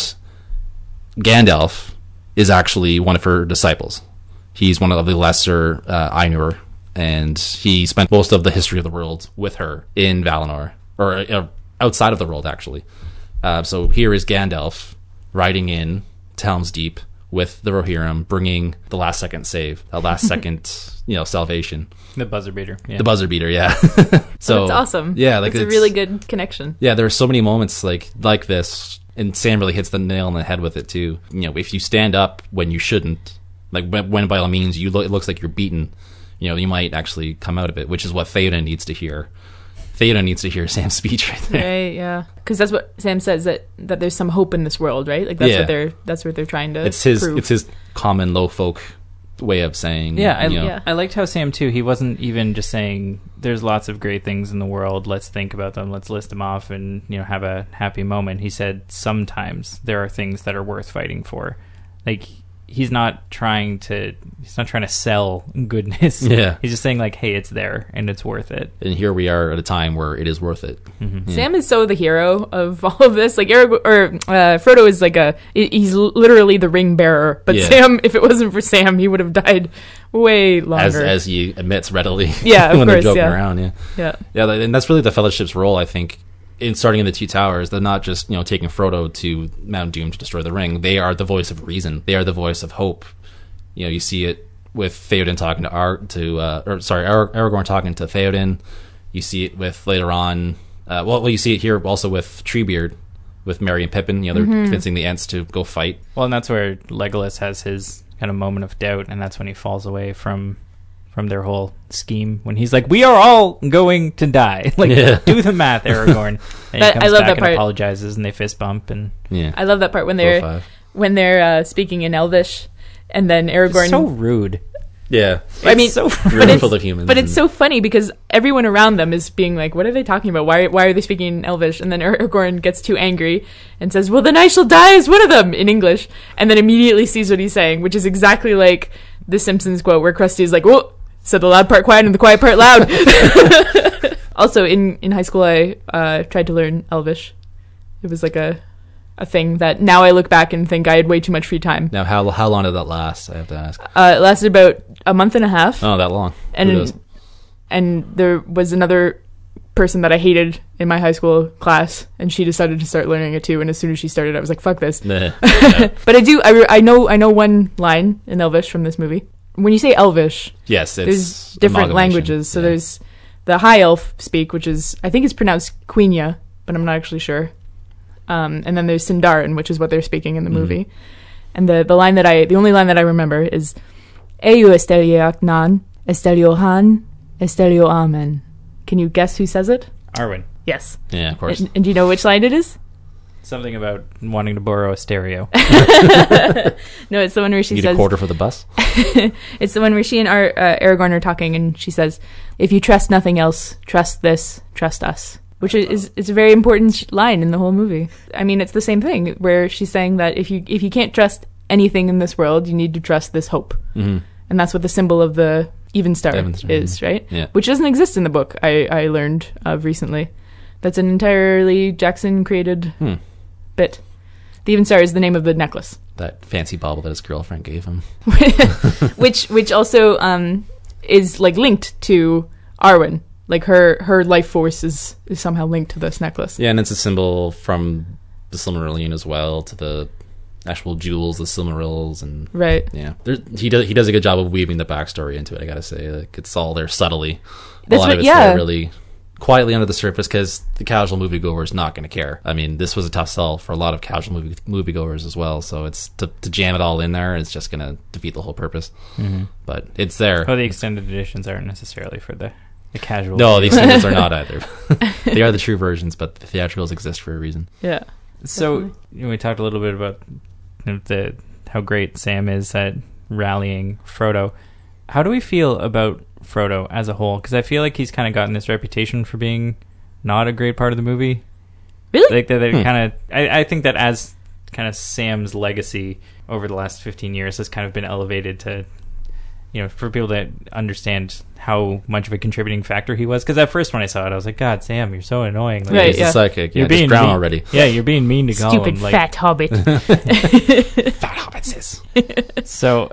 Gandalf is actually one of her disciples. He's one of the lesser Ainur, and he spent most of the history of the world with her in Valinor, or outside of the world, actually. So here is Gandalf riding in to Helm's Deep with the Rohirrim, bringing the last-second save, the last-second, salvation. The buzzer beater. Yeah. The buzzer beater, yeah. So it's awesome. Yeah, it's a really good connection. Yeah, there are so many moments like this. And Sam really hits the nail on the head with it, too. If you stand up when you shouldn't, when by all means it looks like you're beaten, you might actually come out of it, which is what Theoden needs to hear. Theoden needs to hear Sam's speech right there. Right, yeah. Because that's what Sam says, that there's some hope in this world, right? Like, that's what they're trying to prove. It's his common low folk way of saying. Yeah, I liked how Sam, too, he wasn't even just saying, there's lots of great things in the world, let's think about them, let's list them off and have a happy moment. He said sometimes there are things that are worth fighting for. Like, he's not trying to sell goodness. Yeah. He's just saying hey, it's there and it's worth it. And here we are at a time where it is worth it. Mm-hmm. Yeah. Sam is so the hero of all of this. Frodo is he's literally the ring bearer, but Sam, if it wasn't for Sam, he would have died way longer. As he admits readily. Yeah, of when course, they're joking around. Yeah. Yeah. Yeah, and that's really the Fellowship's role, I think. Starting in the Two Towers, they're not just taking Frodo to Mount Doom to destroy the ring. They are the voice of reason. They are the voice of hope. You see it with Theoden talking to Aragorn talking to Theoden. You see it with later on. You see it here also with Treebeard, with Merry and Pippin. They're convincing the Ents to go fight. Well, and that's where Legolas has his kind of moment of doubt, and that's when he falls away from their whole scheme, when he's like, we are all going to die. Do the math, Aragorn. And he comes I love back that part. And apologizes, and they fist bump. And I love that part when they're speaking in Elvish, and then Aragorn. It's so rude. Yeah. It's so rude for the humans. But it's so funny because everyone around them is being like, what are they talking about? Why are they speaking in Elvish? And then Aragorn gets too angry and says, well, then I shall die as one of them in English. And then immediately sees what he's saying, which is exactly like the Simpsons quote where Krusty's like, whoa. So the loud part quiet and the quiet part loud. Also, in high school, I tried to learn Elvish. It was a thing that now I look back and think I had way too much free time. Now, how long did that last? I have to ask. It lasted about a month and a half. Oh, that long. And there was another person that I hated in my high school class, and she decided to start learning it too. And as soon as she started, I was like, "Fuck this!" Nah. But I do. I know one line in Elvish from this movie. When you say Elvish, yes, there's different languages. So there's the High Elf speak, which is, I think it's pronounced Quenya, but I'm not actually sure. And then there's Sindarin, which is what they're speaking in the movie. And the only line that I remember is, Eyu Estelioaknan, Esteliohan, Estelioamen. Can you guess who says it? Arwen. Yes. Yeah, of course. And do you know which line it is? Something about wanting to borrow a stereo. No, it's the one where she says... a quarter for the bus? It's the one where she and Aragorn are talking, and she says, if you trust nothing else, trust this, trust us. Which is a very important line in the whole movie. I mean, it's the same thing, where she's saying that if you can't trust anything in this world, you need to trust this hope. Mm-hmm. And that's what the symbol of the Evenstar is, right? Yeah. Which doesn't exist in the book, I learned of recently. That's an entirely Jackson-created... bit. The Evenstar is the name of the necklace. That fancy bauble that his girlfriend gave him. which also is linked to Arwen. Like her life force is somehow linked to this necklace. Yeah, and it's a symbol from the Silmarillion as well, to the actual jewels, the Silmarils, and right. Yeah, he does a good job of weaving the backstory into it. I gotta say, like, it's all there subtly. A lot of it's there really quietly under the surface, because the casual moviegoer is not going to care. I mean, this was a tough sell for a lot of casual moviegoers as well. So it's to jam it all in there is just going to defeat the whole purpose. Mm-hmm. But it's there. Well, the extended editions aren't necessarily for the casual. No, the extendeds are not either. They are the true versions, but the theatricals exist for a reason. Yeah. So we talked a little bit about how great Sam is at rallying Frodo. How do we feel about Frodo as a whole? Because I feel like he's kind of gotten this reputation for being not a great part of the movie. Really? Like that they kind of. I think that as kind of Sam's legacy over the last 15 years has kind of been elevated to, for people to understand how much of a contributing factor he was. Because at first when I saw it, I was like, "God, Sam, you're so annoying." Like, right? He's a psychic. Yeah, just drown already. Yeah, you're being mean to Gollum. Stupid fat hobbit. Fat hobbit sis. So.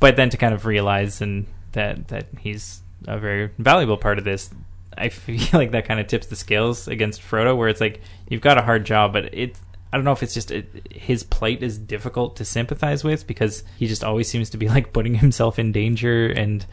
But then to kind of realize and that he's a very valuable part of this, I feel like that kind of tips the scales against Frodo, where it's like, you've got a hard job, but I don't know if it's just his plight is difficult to sympathize with, because he just always seems to be like putting himself in danger, and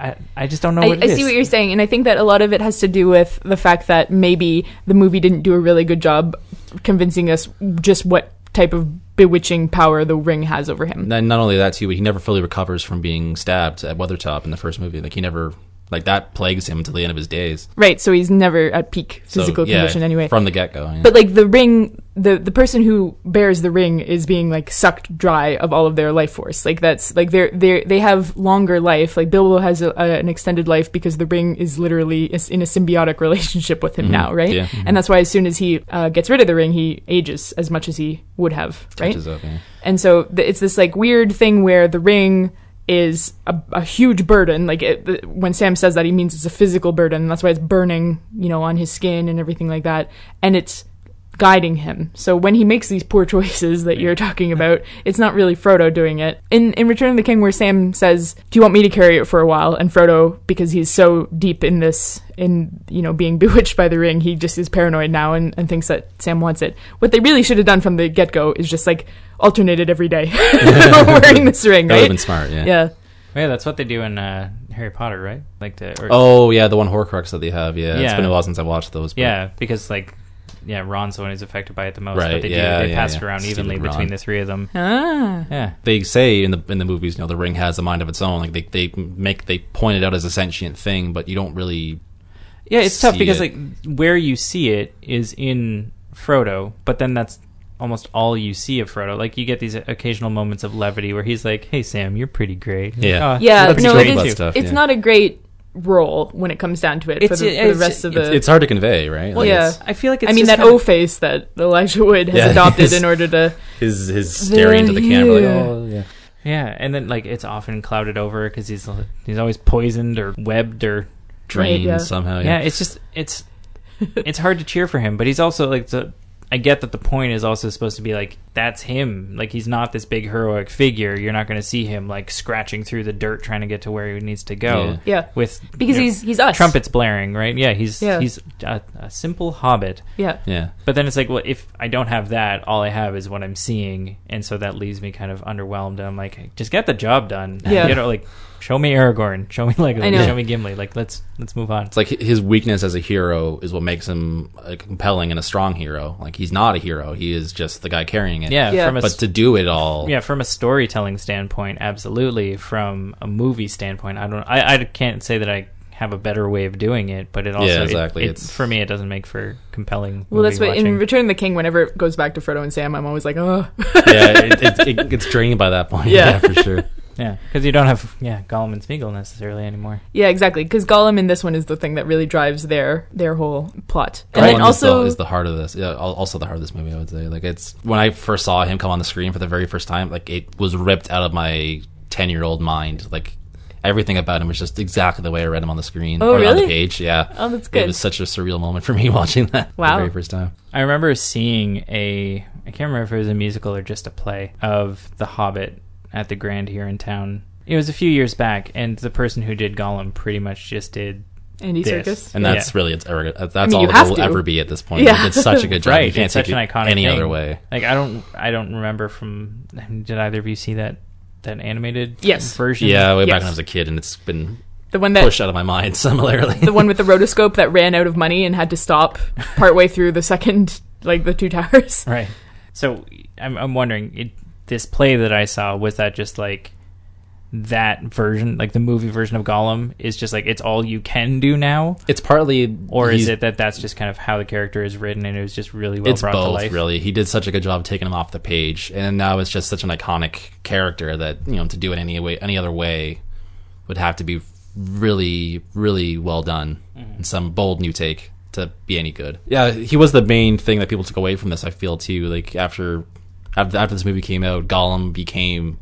I just don't know what it is. I see what you're saying, and I think that a lot of it has to do with the fact that maybe the movie didn't do a really good job convincing us just what type of bewitching power the ring has over him. And not only that too, but he never fully recovers from being stabbed at Weathertop in the first movie. Like, he never, like, that plagues him until the end of his days. Right, so he's never at peak physical condition anyway. From the get-go. Yeah. But like the ring, the person who bears the ring is being like sucked dry of all of their life force. Like that's like they have longer life. Like Bilbo has an extended life because the ring is literally in a symbiotic relationship with him now, right? Yeah. Mm-hmm. And that's why as soon as he gets rid of the ring, he ages as much as he would have, right? Touches up, yeah. And so it's this like weird thing where the ring is a huge burden. Like when Sam says that, he means it's a physical burden. And that's why it's burning, on his skin and everything like that. And it's guiding him. So when he makes these poor choices that you're talking about, it's not really Frodo doing it. In Return of the King, where Sam says, "Do you want me to carry it for a while?" And Frodo, because he's so deep in this, being bewitched by the ring, he just is paranoid now and thinks that Sam wants it. What they really should have done from the get-go is just like alternated every day wearing this ring, right? That would have been smart, yeah. Yeah. Yeah, that's what they do in Harry Potter, right? Like the one Horcrux that they have, yeah. It's been a while since I watched those. But... yeah, because like, yeah, Ron's the one who's affected by it the most. Right, but they pass it around evenly between the three of them. Ah. Yeah. They say in the movies, the ring has a mind of its own. Like they point it out as a sentient thing, but you don't really. Yeah, it's tough because like where you see it is in Frodo, but then that's almost all you see of Frodo. Like you get these occasional moments of levity where he's like, "Hey Sam, you're pretty great." Yeah. It's not a great role when it comes down to it for the rest of the... It's hard to convey, right? Well, yeah. I feel like it's... I mean, that O-face that Elijah Wood has adopted in order to... His staring into the camera like, oh, yeah. Yeah, and then, like, it's often clouded over because he's always poisoned or webbed or... drained somehow, yeah. Yeah, it's just... It's hard to cheer for him, but he's also, like... I get that the point is also supposed to be like, that's him. Like, he's not this big heroic figure. You're not going to see him like scratching through the dirt trying to get to where he needs to go. Yeah. With because he's us. Trumpets blaring, right? Yeah. He's a simple hobbit. Yeah. Yeah. But then it's like, well, if I don't have that, all I have is what I'm seeing, and so that leaves me kind of underwhelmed. I'm like, just get the job done. Yeah. Show me Aragorn. Show me Legolas. Show me Gimli. Like, let's move on. It's like his weakness as a hero is what makes him a compelling and a strong hero. Like, he's not a hero. He is just the guy carrying it. Yeah. But to do it all. Yeah. From a storytelling standpoint, absolutely. From a movie standpoint, I can't say that I have a better way of doing it, but it also for me it doesn't make for compelling. Well, that's what in Return of the King, whenever it goes back to Frodo and Sam, I'm always like, oh. Yeah. It gets drained by that point. Yeah for sure. Yeah, because you don't have Gollum and Smeagol necessarily anymore. Yeah, exactly, because Gollum in this one is the thing that really drives their whole plot. And Gollum then also is the heart of this. Yeah, also the heart of this movie, I would say. Like, it's when I first saw him come on the screen for the very first time, like, it was ripped out of my 10-year-old mind. Like, everything about him was just exactly the way I read him on the screen on the page. Yeah. Oh, that's good. It was such a surreal moment for me watching that the very first time. I remember seeing I can't remember if it was a musical or just a play of The Hobbit at the Grand here in town. It was a few years back, and the person who did Gollum pretty much just did Andy Serkis. Yes. And that's really its that's all it will ever be at this point. Yeah. Like, it's such a good job. Right. You can't it's such an iconic any thing. Other way. Like I don't remember from did either of you see that animated version? Yeah, way back when I was a kid, and it's been the one that pushed out of my mind similarly. The one with the rotoscope that ran out of money and had to stop partway through the second, like the Two Towers. Right. So I'm wondering, this play that I saw, was that just like that version, like the movie version of Gollum is just like, it's all you can do now? It's partly... Or is it that's just kind of how the character is written and it was just really well brought to life? It's both, really. He did such a good job taking him off the page, and now it's just such an iconic character that, you know, to do it any other way would have to be really, really well done and some bold new take to be any good. Yeah, he was the main thing that people took away from this, I feel, too. Like, after this movie came out, Gollum became...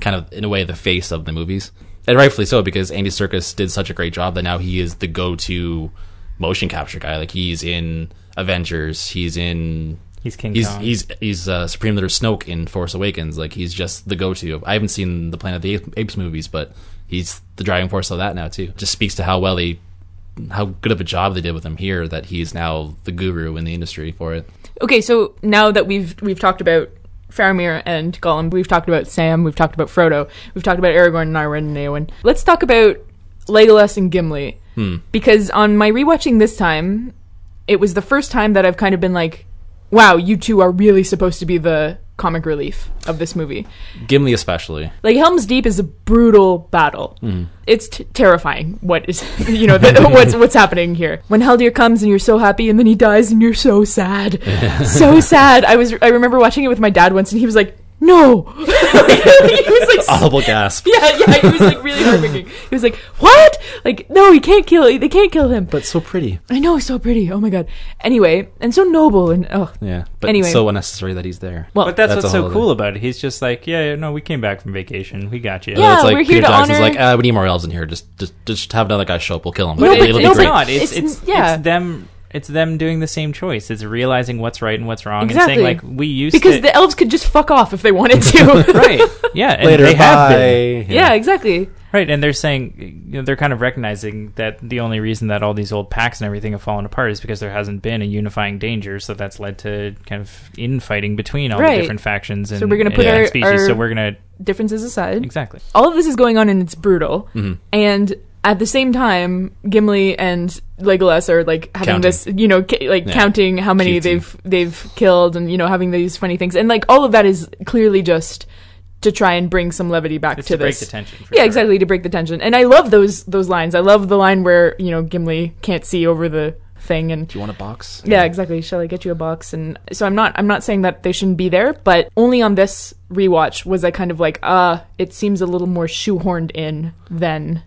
kind of in a way the face of the movies, and rightfully so, because Andy Serkis did such a great job that now he is the go-to motion capture guy. Like, he's in Avengers, he's King Kong, he's Supreme Leader Snoke in Force Awakens. Like, he's just the go-to. I haven't seen the Planet of the Apes movies, but he's the driving force of that now too. It just speaks to how good of a job they did with him here, that he's now the guru in the industry for it. Okay, so now that we've talked about Faramir and Gollum, we've talked about Sam, we've talked about Frodo, we've talked about Aragorn and Arwen and Eowyn. Let's talk about Legolas and Gimli. Because on my rewatching this time, it was the first time that I've kind of been like, wow, you two are really supposed to be the comic relief of this movie. Gimli especially. Like, Helm's Deep is a brutal battle. It's terrifying what is, you know, what's happening here. When Haldir comes and you're so happy, and then he dies and you're so sad. So sad. I remember watching it with my dad once, and he was like, no. He was like, audible gasp. Yeah, he was like really heartbreaking. He was like, what? Like, no, they can't kill him. But so pretty. I know, so pretty. Oh my god. Anyway, and so noble, and yeah, but anyway, so unnecessary that he's there. Well, but that's what's so cool about it. He's just like, yeah, no, we came back from vacation. We got you. Yeah, it's like we're Peter here to Jackson's honor. Like, we need more elves in here. Just have another guy show up. We'll kill him. But it's not. It's them. It's them doing the same choice. It's realizing what's right and what's wrong, exactly. And saying, like, we used because to... Because the elves could just fuck off if they wanted to. Right. Yeah. And later, they have been. Yeah, exactly. Right, and they're saying, you know, they're kind of recognizing that the only reason that all these old pacts and everything have fallen apart is because there hasn't been a unifying danger, so that's led to kind of infighting between all the different factions and, so we're gonna put our species, so we're going to... differences aside. Exactly. All of this is going on, and it's brutal, and... At the same time, Gimli and Legolas are like having this, you know, counting how many they've killed, and, you know, having these funny things, and like all of that is clearly just to try and bring some levity back to this. To break the tension. Yeah, exactly, to break the tension. And I love those lines. I love the line where, you know, Gimli can't see over the thing, and do you want a box? Yeah, exactly. Shall I get you a box? And so I'm not saying that they shouldn't be there, but only on this rewatch was I kind of like, it seems a little more shoehorned in than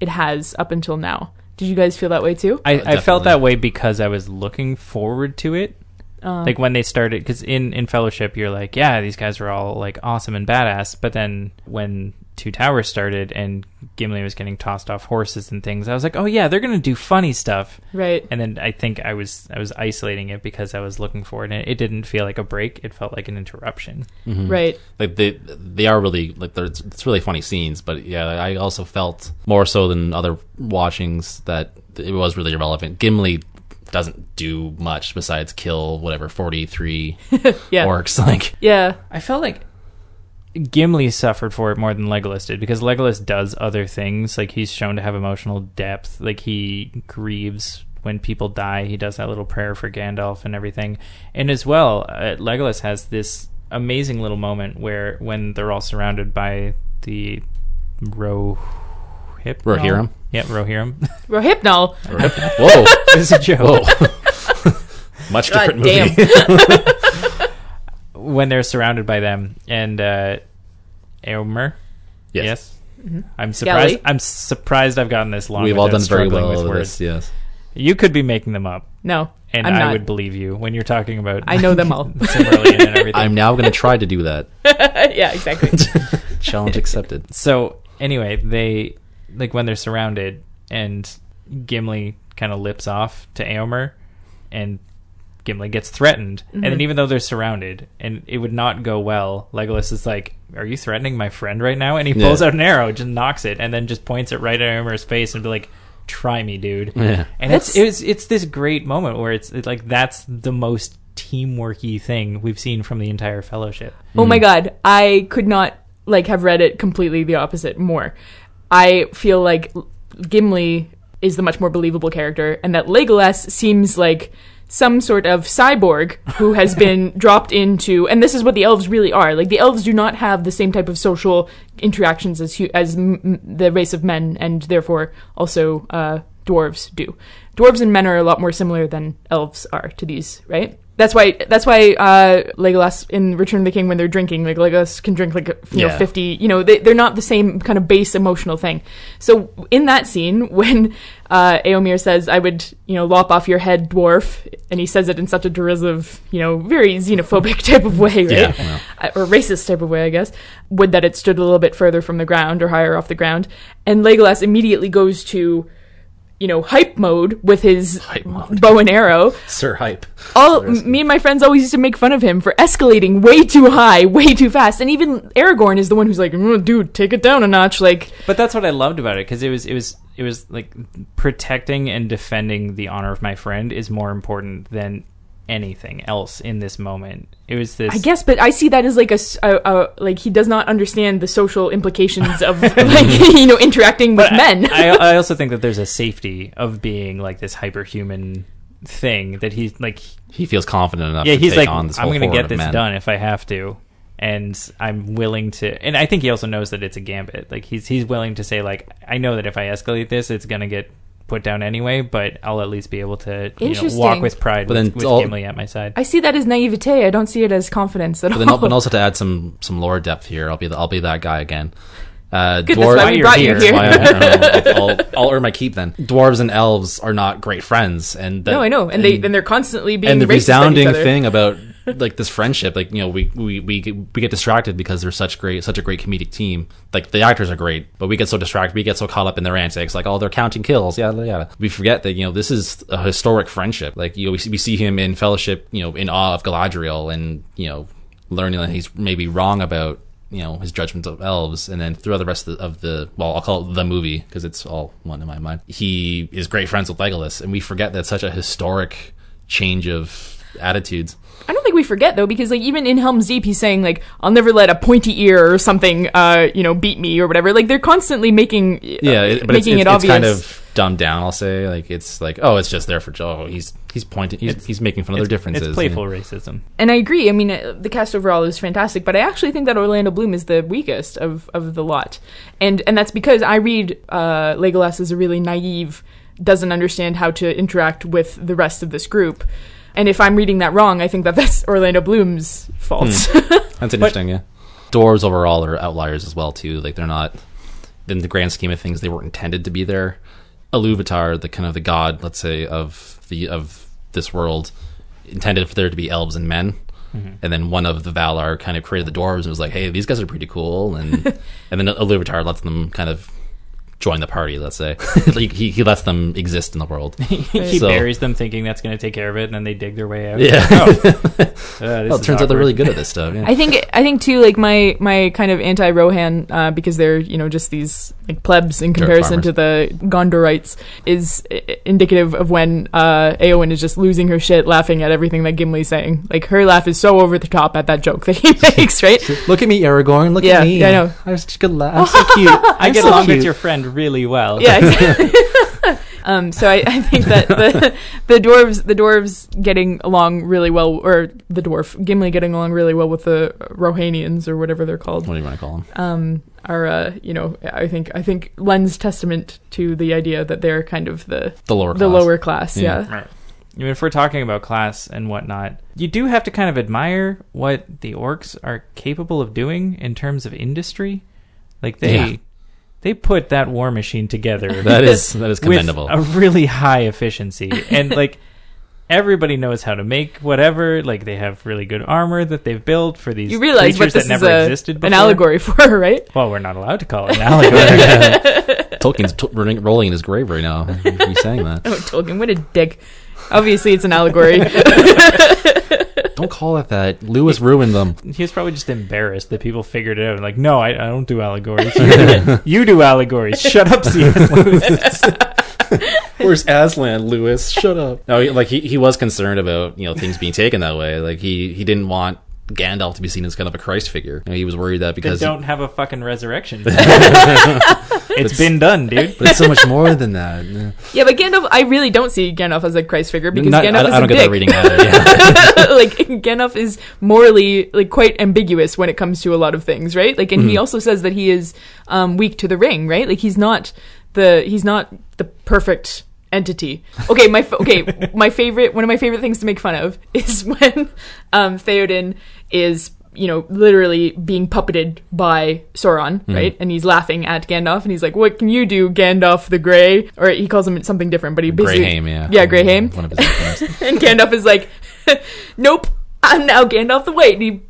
it has up until now. Did you guys feel that way too? I felt that way because I was looking forward to it. Like when they started, because in Fellowship you're like, yeah, these guys were all like awesome and badass, but then when Two Towers started and Gimli was getting tossed off horses and things, I was like, oh yeah, they're gonna do funny stuff, right? And then I think I was isolating it because I was looking for it, and it didn't feel like a break, it felt like an interruption. Right, like they are really like, it's really funny scenes, but yeah, I also felt more so than other watchings that it was really irrelevant. Gimli doesn't do much besides kill whatever 43 orcs. Like, yeah, I felt like Gimli suffered for it more than Legolas did, because Legolas does other things. Like, he's shown to have emotional depth, like he grieves when people die, he does that little prayer for Gandalf and everything. And as well, Legolas has this amazing little moment where when they're all surrounded by the Rohirrim. Yeah, Rohirrim. Rohypnol. Whoa. This is a joke. Much different movie. When they're surrounded by them, and Eomer. Yes. I'm surprised. Gally. I'm surprised I've gotten this long. We've all done very well with words. This, yes. You could be making them up. No. And I'm not. Would believe you when you're talking about... I know them all. Silmarillion and everything. I'm now going to try to do that. Yeah, exactly. Challenge accepted. So, anyway, they... Like, when they're surrounded, and Gimli kind of lips off to Eomer, and Gimli gets threatened. And then even though they're surrounded, and it would not go well, Legolas is like, are you threatening my friend right now? And he pulls out an arrow, just knocks it, and then just points it right at Eomer's face and be like, try me, dude. Yeah. And it's this great moment where it's like that's the most teamworky thing we've seen from the entire Fellowship. Oh my God, I could not like have read it completely the opposite more. I feel like Gimli is the much more believable character, and that Legolas seems like some sort of cyborg who has been dropped into, and this is what the elves really are. Like, the elves do not have the same type of social interactions as the race of men, and therefore also dwarves do. Dwarves and men are a lot more similar than elves are to these, right? That's why Legolas in Return of the King, when they're drinking, like Legolas can drink like 50, they're not the same kind of base emotional thing. So in that scene when Éomer says, I would, lop off your head, dwarf, and he says it in such a derisive, very xenophobic type of way, right? Yeah, or racist type of way, I guess. Would that it stood a little bit further from the ground or higher off the ground. And Legolas immediately goes to hype mode with his bow and arrow. Sir Hype. Me and my friends always used to make fun of him for escalating way too high, way too fast. And even Aragorn is the one who's like, dude, take it down a notch. Like, but that's what I loved about it, because it was like protecting and defending the honor of my friend is more important than anything else in this moment. It was this, I guess, but I see that as like like he does not understand the social implications of interacting with men. I also think that there's a safety of being like this hyperhuman thing that he's like, he feels confident enough. Yeah, to he's take like, on this I'm going to get this men. Done if I have to, and I'm willing to. And I think he also knows that it's a gambit. Like he's willing to say like, I know that if I escalate this, it's going to get put down anyway, but I'll at least be able to walk with pride with Gimli at my side. I see that as naivete. I don't see it as confidence at all. But also to add some lore depth here, I'll be that guy again. Dwarves, why we brought you here. I'll earn my keep then. Dwarves and elves are not great friends, and that, no, I know, and they're constantly being and the resounding thing about like this friendship, like we get distracted because they're such a great comedic team. Like the actors are great, but we get so distracted, we get so caught up in their antics, like they're counting kills, we forget that this is a historic friendship. Like we see him in Fellowship, in awe of Galadriel, and learning that he's maybe wrong about his judgments of elves, and then throughout the rest of the I'll call it the movie because it's all one in my mind. He is great friends with Legolas, and we forget that such a historic change of attitudes. I don't think we forget though, because like even in Helm's Deep, he's saying like, "I'll never let a pointy ear or something, beat me or whatever." Like they're constantly making making it obvious. It's kind of dumbed down, I'll say. Like it's like, oh, it's just there for Joe. He's pointing. He's making fun of their differences. It's playful racism. And I agree. I mean, the cast overall is fantastic, but I actually think that Orlando Bloom is the weakest of the lot, and that's because I read Legolas as a really naive, doesn't understand how to interact with the rest of this group. And if I'm reading that wrong, I think that's Orlando Bloom's fault. That's interesting, yeah. Dwarves overall are outliers as well, too. Like, they're not, in the grand scheme of things, they weren't intended to be there. Iluvatar, the kind of the god, let's say, of this world, intended for there to be elves and men. Mm-hmm. And then one of the Valar kind of created the dwarves and was like, hey, these guys are pretty cool. And and then Iluvatar lets them kind of join the party, let's say. Like he lets them exist in the world. He buries them thinking that's going to take care of it, and then they dig their way out. Yeah. It turns out they're really good at this stuff. Yeah. I think too, like my kind of anti-Rohan, because they're just these like plebs in comparison to the Gondorites, is indicative of when Éowyn is just losing her shit, laughing at everything that Gimli's saying. Like her laugh is so over the top at that joke that he makes. Right? Look at me, Aragorn. Look at me. Yeah, I know. I have such a good laugh. I'm so cute. I get along with your friend really well. Yeah, exactly. So I think that the dwarves getting along really well, or the dwarf Gimli getting along really well with the Rohanians or whatever they're called. What do you want to call them? Are I think lends testament to the idea that they're kind of the lower class. Yeah. Right. I mean, if we're talking about class and whatnot, you do have to kind of admire what the orcs are capable of doing in terms of industry. Like They put that war machine together. That is commendable. With a really high efficiency. And like everybody knows how to make whatever. Like they have really good armor that they've built for these creatures that never existed before. An allegory for her, right? Well, we're not allowed to call it an allegory. Tolkien's rolling in his grave right now. He's saying that. Oh, Tolkien, what a dick. Obviously, it's an allegory. Don't call it that. Lewis ruined them. He was probably just embarrassed that people figured it out. And like, no, I don't do allegories. You do allegories. Shut up, C.S. Lewis. was Aslan, Lewis. Shut up. No, like he was concerned about, you know, things being taken that way. Like he didn't want Gandalf to be seen as kind of a Christ figure. You know, he was worried that because they don't have a fucking resurrection. It's been done, dude. But it's so much more than that. Yeah. Yeah, but Gandalf, I really don't see Gandalf as a Christ figure because Gandalf is a dick. I don't get that reading either. Yeah. Like Gandalf is morally like quite ambiguous when it comes to a lot of things, right? Like, and he also says that he is weak to the ring, right? Like he's not the perfect entity. Okay, one of my favorite things to make fun of is when Theoden is, you know, literally being puppeted by Sauron, right? And he's laughing at Gandalf, and he's like, "What can you do, Gandalf the Grey?" Or he calls him something different, but he basically Greyhame, yeah. Yeah, Greyhame. One of his and Gandalf is like, "Nope, I'm now Gandalf the White." And he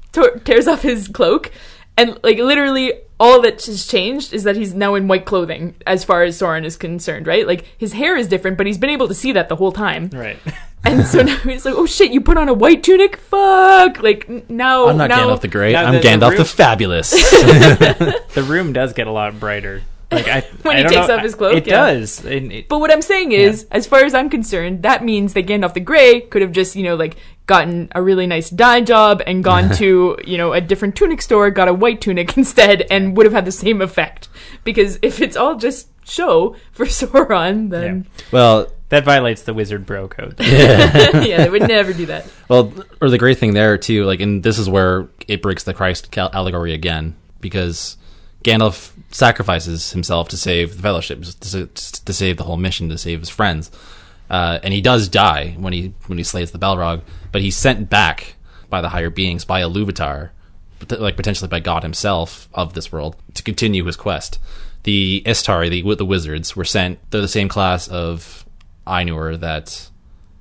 tears off his cloak, and like literally all that has changed is that he's now in white clothing as far as Sauron is concerned, right? Like his hair is different, but he's been able to see that the whole time. Right. And so now he's like, oh shit, you put on a white tunic? Fuck! Like, now... I'm not Gandalf the Great, I'm Gandalf the Fabulous. The room does get a lot brighter. Like when he takes off his cloak. It does. And but what I'm saying is, as far as I'm concerned, that means that Gandalf the Grey could have just, you know, like, gotten a really nice dye job and gone to, you know, a different tunic store, got a white tunic instead, and would have had the same effect. Because if it's all just show for Sauron, then... Yeah. Well... That violates the wizard bro code. Yeah. Yeah, they would never do that. Well, or the great thing there, too, like, and this is where it breaks the Christ allegory again, because Gandalf sacrifices himself to save the Fellowship, to save the whole mission, to save his friends. And he does die when he slays the Balrog, but he's sent back by the higher beings, by Iluvatar, like potentially by God himself of this world, to continue his quest. The Istari, the wizards, were sent, they're the same class of... Ainur that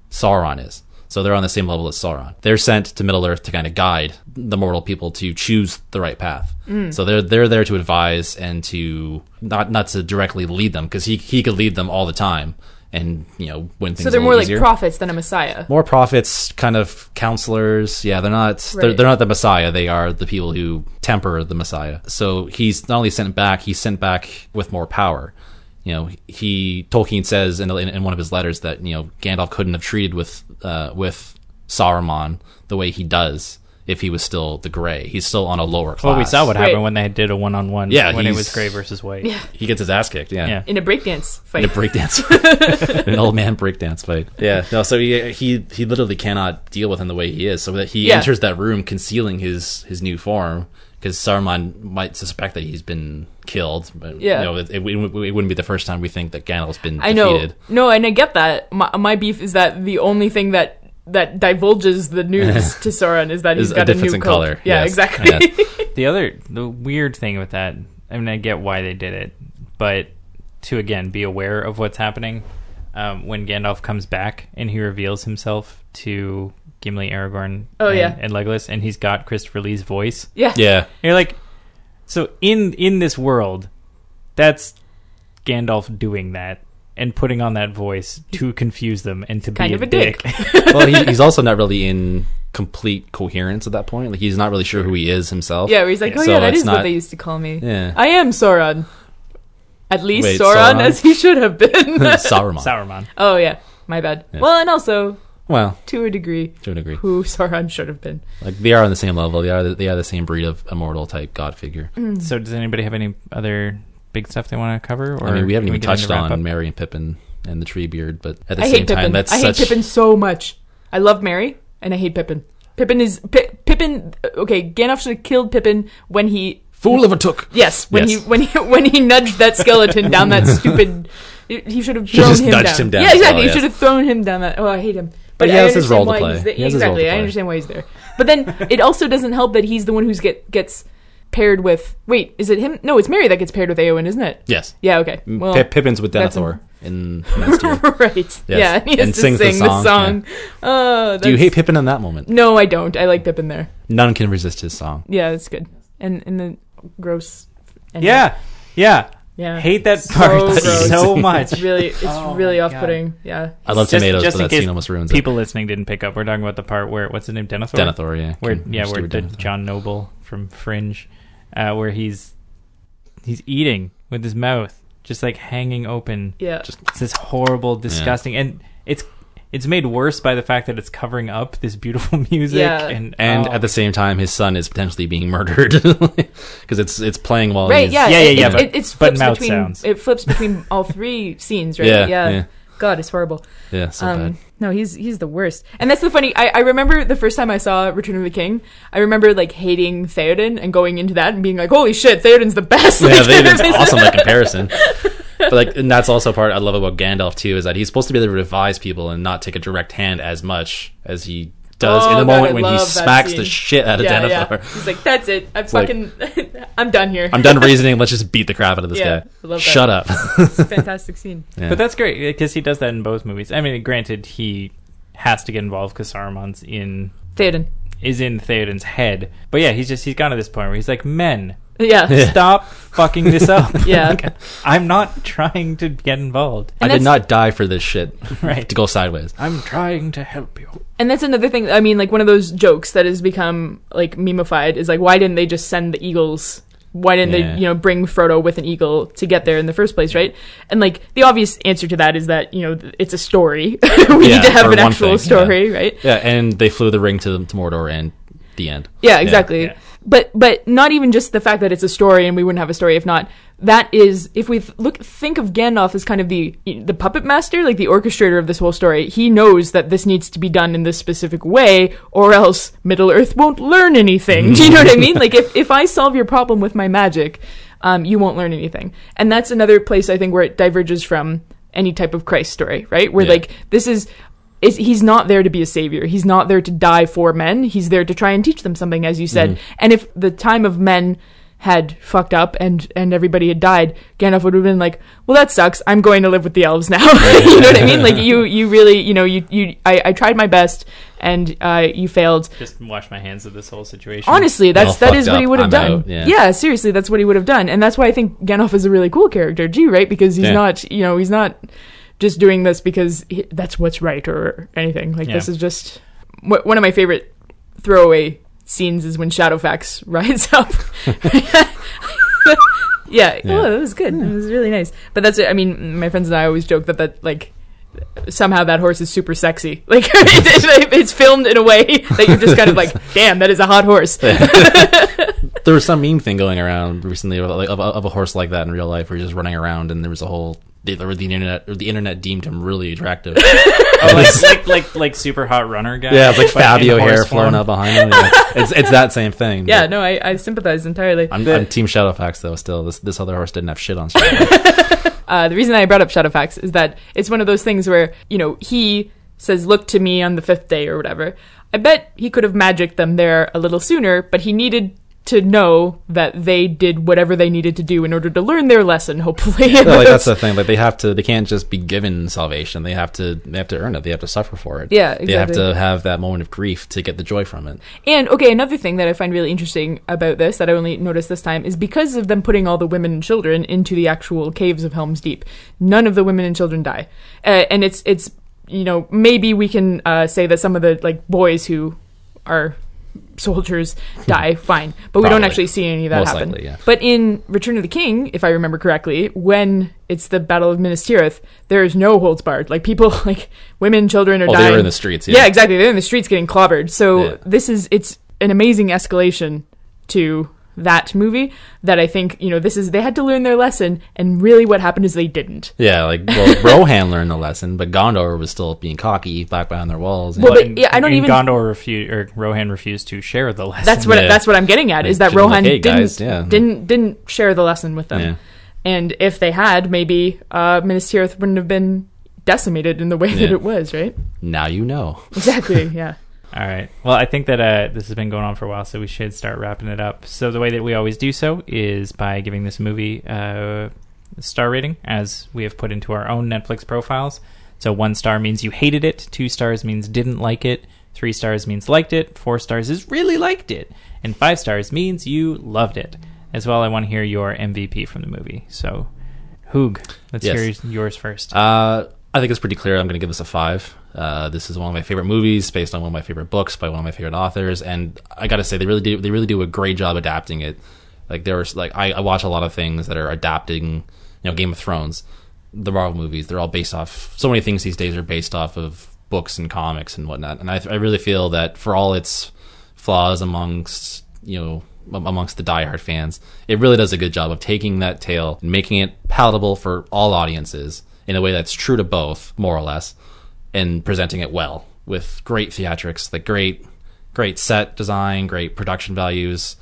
Sauron is. So they're on the same level as Sauron. They're sent to Middle-earth to kind of guide the mortal people to choose the right path. So they're there to advise and to not to directly lead them, because he could lead them all the time. And, you know, when things are easier. So they're more like prophets than a messiah. More prophets, kind of counselors. Yeah, they're not they're not the messiah. They are the people who temper the messiah. So he's not only sent back, he's sent back with more power. You know, Tolkien says in one of his letters that, you know, Gandalf couldn't have treated with Saruman the way he does if he was still the Grey. He's still on a lower class. Well, we saw what happened when they did a one-on-one when it was Grey versus White. Yeah. He gets his ass kicked, yeah. In a breakdance fight. An old man breakdance fight. Yeah. No, so he literally cannot deal with him the way he is, so that he enters that room concealing his new form. Because Saruman might suspect that he's been killed, but you know, it wouldn't be the first time we think that Gandalf's been defeated. No, and I get that. My beef is that the only thing that divulges the news to Sauron is that he's got a difference in color. Yeah, yes, exactly. Yes. The weird thing with that, I mean, I get why they did it, but to again be aware of what's happening when Gandalf comes back and he reveals himself to Gimli, Aragorn, and Legolas, and he's got Christopher Lee's voice. Yeah, yeah. And you're like, so in this world, that's Gandalf doing that and putting on that voice to confuse them and to kind be of a dick. Well, he's also not really in complete coherence at that point. Like he's not really sure who he is himself. Yeah, where he's like, that is what they used to call me. Yeah, I am Sauron. At least Sauron, as he should have been. Saruman. Oh yeah, my bad. Yeah. Well, and also. Well, to a degree, who Sauron should have been. Like they are on the same level. They are the same breed of immortal type god figure. So, does anybody have any other big stuff they want to cover? Or I mean, we haven't even touched on Merry and Pippin and the Treebeard, but at the same time, that's I hate Pippin so much. I love Merry and I hate Pippin. Pippin. Okay, Gandalf should have killed Pippin when he fool ever took. Yes, when he nudged that skeleton down that stupid. He should have thrown him down. Yeah, exactly. He should have thrown him down that. Oh, I hate him. But yeah, his role to play. Exactly, I understand why he's there. But then it also doesn't help that he's the one who gets paired with... Wait, is it him? No, it's Merry that gets paired with Eowyn, isn't it? Yes. Yeah, okay. Well, Pippin's with Denethor in last year. Right. Yes. Yeah, and he has to sing the song. Yeah. Do you hate Pippin in that moment? No, I don't. I like Pippin there. None can resist his song. Yeah, that's good. And the gross... Anyway. Yeah. Yeah. Hate that part so much. It's really off-putting. God. Yeah. I love tomatoes, just but that scene almost ruins it. People listening didn't pick up. We're talking about the part where what's the name? Denethor. Yeah. Where the John Noble from Fringe, where he's eating with his mouth. just like hanging open. Yeah, just it's this horrible, disgusting, and it's made worse by the fact that it's covering up this beautiful music. Yeah. And at the same time, his son is potentially being murdered because it's playing while he's... Right, yeah. It flips between all three scenes, right? Yeah. God, it's horrible. Yeah, so bad. No, he's the worst. And that's the funny... I remember the first time I saw Return of the King, I remember like hating Theoden and going into that and being like, holy shit, Theoden's the best. Yeah, Theoden's awesome by comparison. But like, and that's also part I love about Gandalf too, is that he's supposed to be able to advise people and not take a direct hand as much as he does in the moment when he smacks the shit out of Denethor. Yeah. He's like, that's it. I'm done here. I'm done reasoning. Let's just beat the crap out of this guy. I love that. Shut up. It's a fantastic scene. Yeah. But that's great because he does that in both movies. I mean, granted, he has to get involved because Saruman's in Theoden. Is in Theoden's head. But yeah, he's gotten to this point where he's like, men. Yeah. Stop fucking this up. Yeah. Like, I'm not trying to get involved. I did not die for this shit. Right. To go sideways. I'm trying to help you. And that's another thing. I mean, like, one of those jokes that has become, like, meme-ified is, like, why didn't they just send the eagles? Why didn't they, you know, bring Frodo with an eagle to get there in the first place, right? And, like, the obvious answer to that is that, you know, it's a story. We need to have an actual story, right? Yeah, and they flew the ring to Mordor and the end. Yeah, exactly. Yeah. But not even just the fact that it's a story, and we wouldn't have a story if not. That is, if we think of Gandalf as kind of the puppet master, like the orchestrator of this whole story, he knows that this needs to be done in this specific way, or else Middle-earth won't learn anything. Do you know what I mean? Like, if I solve your problem with my magic, you won't learn anything. And that's another place, I think, where it diverges from any type of Christ story, right? Where, like, this is... he's not there to be a savior. He's not there to die for men. He's there to try and teach them something, as you said. Mm-hmm. And if the time of men had fucked up and everybody had died, Gandalf would have been like, well, that sucks. I'm going to live with the elves now. You know what I mean? Like, you really, you know, I tried my best and you failed. Just wash my hands of this whole situation. Honestly, that is what he would have done. Yeah, seriously, that's what he would have done. And that's why I think Gandalf is a really cool character, too, right? Because he's not, you know, he's not... just doing this because that's what's right or anything. Like, this is just... one of my favorite throwaway scenes is when Shadowfax rides up. Oh, that was good. It was really nice. But that's it. I mean, my friends and I always joke that like, somehow that horse is super sexy. Like, it's filmed in a way that you're just kind of like, damn, that is a hot horse. There was some meme thing going around recently of a horse like that in real life where you're just running around and there was a whole... The internet deemed him really attractive. Oh, like super hot runner guy. Yeah, it's like Fabio hair flowing out behind him. Yeah. It's that same thing. Yeah, no, I sympathize entirely. I'm Team Shadowfax though. Still, this other horse didn't have shit on Shadowfax. The reason I brought up Shadowfax is that it's one of those things where, you know, he says, "Look to me on the fifth day" or whatever. I bet he could have magicked them there a little sooner, but he needed to know that they did whatever they needed to do in order to learn their lesson, hopefully. Yeah, like, that's the thing. Like, they can't just be given salvation. They have to earn it. They have to suffer for it. Yeah, exactly. They have to have that moment of grief to get the joy from it. And, okay, another thing that I find really interesting about this, that I only noticed this time, is because of them putting all the women and children into the actual caves of Helm's Deep, none of the women and children die. And it's you know, maybe we can say that some of the, like, boys who are... soldiers die, fine, but we don't actually see any of that most happen. Likely, yeah. But in Return of the King, if I remember correctly, when it's the Battle of Minas Tirith, there is no holds barred. Like, people, like, women, children are dying. They're in the streets. Yeah, exactly. They're in the streets getting clobbered. So it's an amazing escalation to that movie that I think, you know, this is, they had to learn their lesson, and really what happened is they didn't. Yeah, like, well, Rohan learned the lesson, but Gondor was still being cocky back behind their walls. Well, Gondor Rohan refused to share the lesson. That's what I'm getting at, like, is that Rohan didn't share the lesson with them. Yeah. And if they had, maybe Minas Tirith wouldn't have been decimated in the way that it was, right? Now you know. Exactly, yeah. All right. Well, I think that this has been going on for a while, so we should start wrapping it up. So the way that we always do so is by giving this movie a star rating, as we have put into our own Netflix profiles. So 1 star means you hated it, 2 stars means didn't like it, 3 stars means liked it, 4 stars is really liked it, and 5 stars means you loved it. As well, I want to hear your MVP from the movie. So, Hoog, let's hear yours first. I think it's pretty clear. I'm going to give this a 5. This is one of my favorite movies, based on one of my favorite books by one of my favorite authors, and I gotta say they really do a great job adapting it. Like, I watch a lot of things that are adapting you know, Game of Thrones, the Marvel movies, they're all based off, so many things these days are based off of books and comics and whatnot. And I really feel that for all its flaws amongst, you know, amongst the diehard fans, it really does a good job of taking that tale and making it palatable for all audiences in a way that's true to both, more or less, and presenting it well with great theatrics, like great set design, great production values.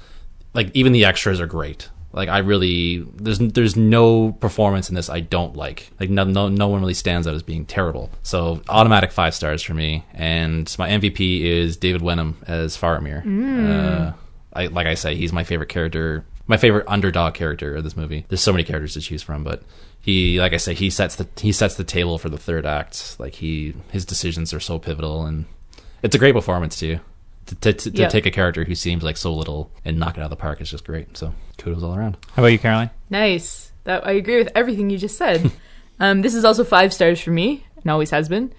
Like, even the extras are great. Like, I really, there's no performance in this I don't like. Like, no one really stands out as being terrible. So, automatic 5 stars for me. And my MVP is David Wenham as Faramir. Like I say, he's my favorite character, my favorite underdog character of this movie. There's so many characters to choose from, but he, like I say, he sets the table for the third act. Like, his decisions are so pivotal, and it's a great performance too. To take a character who seems like so little and knock it out of the park is just great. So kudos all around. How about you, Caroline? Nice. I agree with everything you just said. This is also 5 stars for me, and always has been,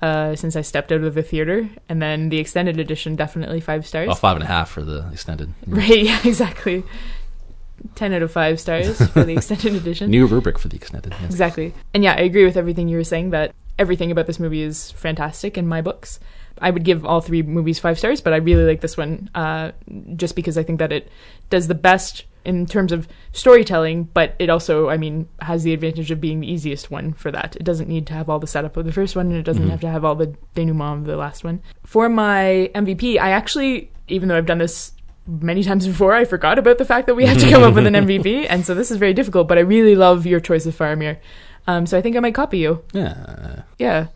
since I stepped out of the theater. And then the extended edition, definitely 5 stars. Well, 5.5 for the extended. Right, yeah, exactly. 10 out of 5 stars for the extended edition. New rubric for the extended. Yes. Exactly. And yeah, I agree with everything you were saying, that everything about this movie is fantastic in my books. I would give all 3 movies 5 stars, but I really like this one just because I think that it does the best in terms of storytelling, but it also, I mean, has the advantage of being the easiest one for that. It doesn't need to have all the setup of the first one, and it doesn't have to have all the denouement of the last one. For my MVP, I actually, even though I've done this many times before, I forgot about the fact that we had to come up with an MVP, and so this is very difficult, but I really love your choice of Faramir. So I think I might copy you. Yeah.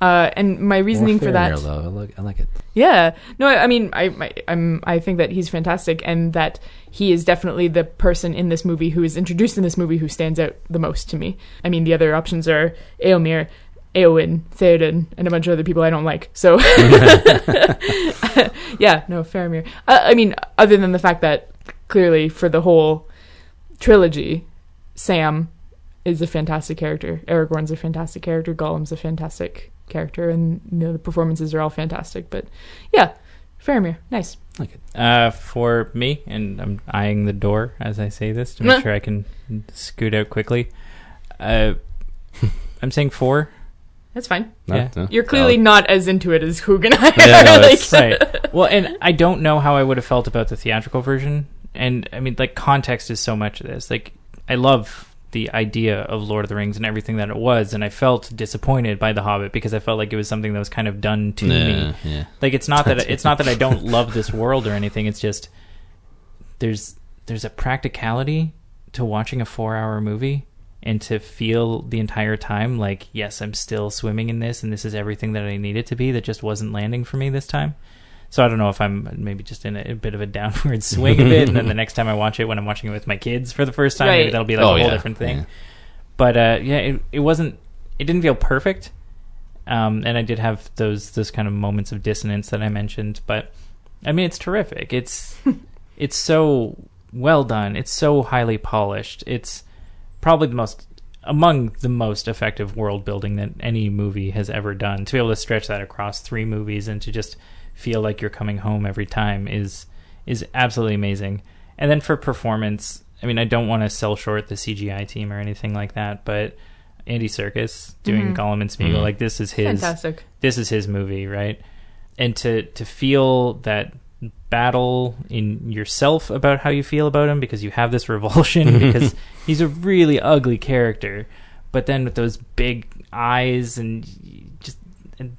And my reasoning for that, though, I like it. Yeah. No, I mean, I think that he's fantastic, and that he is definitely the person in this movie who is introduced in this movie who stands out the most to me. I mean, the other options are Eomir, Eowyn, Theoden, and a bunch of other people I don't like. So, yeah, no, Faramir. I mean, other than the fact that clearly for the whole trilogy, Sam is a fantastic character. Aragorn's a fantastic character. Gollum's a fantastic character, and you know, the performances are all fantastic. But yeah, Faramir, nice. Like it. For me, and I'm eyeing the door as I say this to make sure I can scoot out quickly. I'm saying 4. That's fine. Yeah. No. You're clearly not as into it as Hoog and I are. That's right. Well, and I don't know how I would have felt about the theatrical version. And I mean, like, context is so much of this. Like, I love the idea of Lord of the Rings and everything that it was, and I felt disappointed by The Hobbit because I felt like it was something that was kind of done to me. Yeah. Like, it's not that I don't love this world or anything. It's just there's a practicality to watching a 4-hour movie and to feel the entire time like, yes, I'm still swimming in this, and this is everything that I need it to be, that just wasn't landing for me this time. So I don't know if I'm maybe just in a bit of a downward swing of it, and then the next time I watch it, when I'm watching it with my kids for the first time, maybe that'll be like a whole different thing. Yeah. But it didn't feel perfect, and I did have those kind of moments of dissonance that I mentioned. But I mean, it's terrific. It's so well done. It's so highly polished. It's probably among the most effective world building that any movie has ever done. To be able to stretch that across 3 movies and to just feel like you're coming home every time is absolutely amazing. And then for performance, I mean, I don't want to sell short the CGI team or anything like that, but Andy Serkis doing Gollum and Smeagol, like, this is his movie, right? And to feel that battle in yourself about how you feel about him, because you have this revulsion because he's a really ugly character, but then with those big eyes and just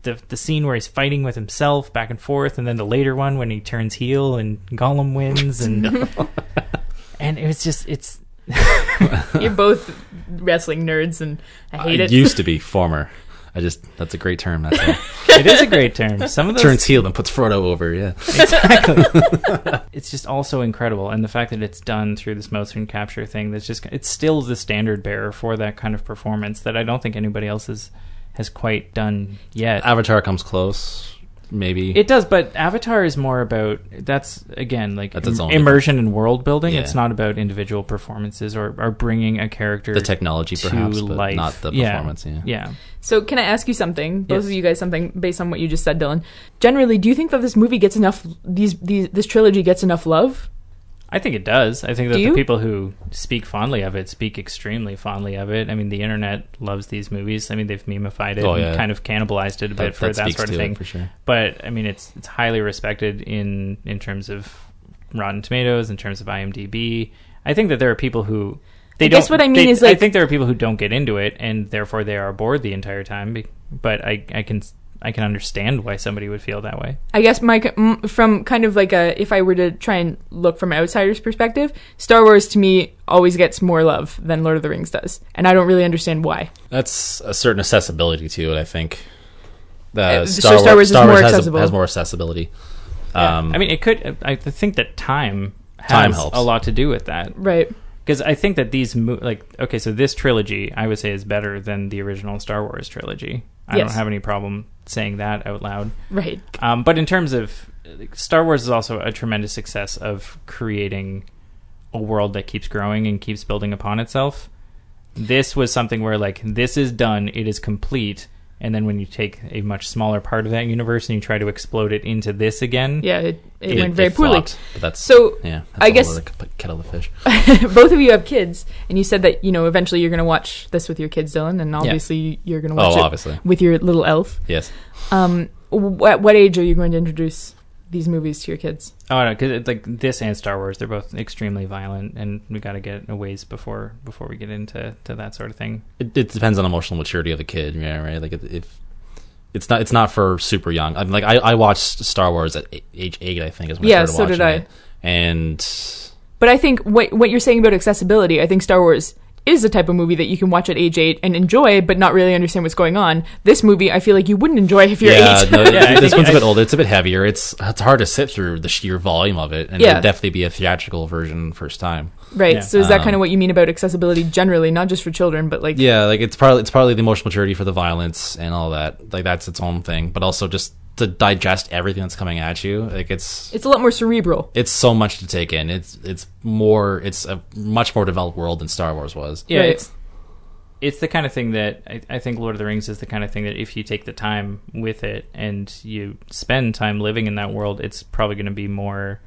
the scene where he's fighting with himself back and forth, and then the later one when he turns heel and Gollum wins, and and it was just, it's you're both wrestling nerds, and I hate it. Used to be former. That's a great term. That's it is a great term. Some of those turns heel and puts Frodo over. Yeah, exactly. It's just also incredible, and the fact that it's done through this motion capture thing, that's just, it's still the standard bearer for that kind of performance that I don't think anybody else has quite done yet. Avatar comes close, maybe. It does, but Avatar is more about, that's, again, like, that's immersion and world building. Yeah. It's not about individual performances or bringing a character to life. The technology, perhaps, but not the performance. Yeah. So can I ask you something? Both of you guys something based on what you just said, Dylan. Generally, do you think that this movie gets enough, this trilogy gets enough love? I think it does. I think that the people who speak fondly of it speak extremely fondly of it. I mean, the internet loves these movies. I mean, they've memeified it and kind of cannibalized it a bit for that sort of thing. For sure. But, I mean, it's highly respected in terms of Rotten Tomatoes, in terms of IMDb. I think that there are people who... I think there are people who don't get into it, and therefore they are bored the entire time. But I can understand why somebody would feel that way. I guess, Mike, from kind of like if I were to try and look from an outsider's perspective, Star Wars to me always gets more love than Lord of the Rings does. And I don't really understand why. That's a certain accessibility to it, I think. Star Wars has more accessibility. Yeah. I mean, I think that time helps a lot to do with that. Right. Because I think that these, so this trilogy, I would say, is better than the original Star Wars trilogy. I don't have any problem saying that out loud. Right. But in terms of, Star Wars is also a tremendous success of creating a world that keeps growing and keeps building upon itself. This was something where, this is done, it is complete, and then when you take a much smaller part of that universe and you try to explode it into this again... Yeah, it went very poorly. That's kettle of fish. Both of you have kids, and you said that, eventually you're going to watch this with your kids, Dylan, and obviously you're going to watch it with your little elf. Yes. At what age are you going to introduce these movies to your kids? Oh, no, because this and Star Wars, they're both extremely violent, and we got to get a ways before we get into that sort of thing. It depends on emotional maturity of the kid, right? If it's not for super young. I'm I watched Star Wars at age 8, I think, is when I started watching it. Yeah, so did I. But I think what you're saying about accessibility, I think Star Wars is the type of movie that you can watch at age 8 and enjoy, but not really understand what's going on. This movie, I feel like you wouldn't enjoy if you're 8. This one's a bit older. It's a bit heavier. It's hard to sit through the sheer volume of it, and it would definitely be a theatrical version first time. Right. Yeah. So is that kind of what you mean about accessibility generally, not just for children, but like... Yeah, it's probably the emotional maturity for the violence and all that. That's its own thing, but also just to digest everything that's coming at you. It's a lot more cerebral. It's so much to take in. It's a much more developed world than Star Wars was. Yeah, right. It's the kind of thing that I think Lord of the Rings is the kind of thing that if you take the time with it and you spend time living in that world, it's probably going to be more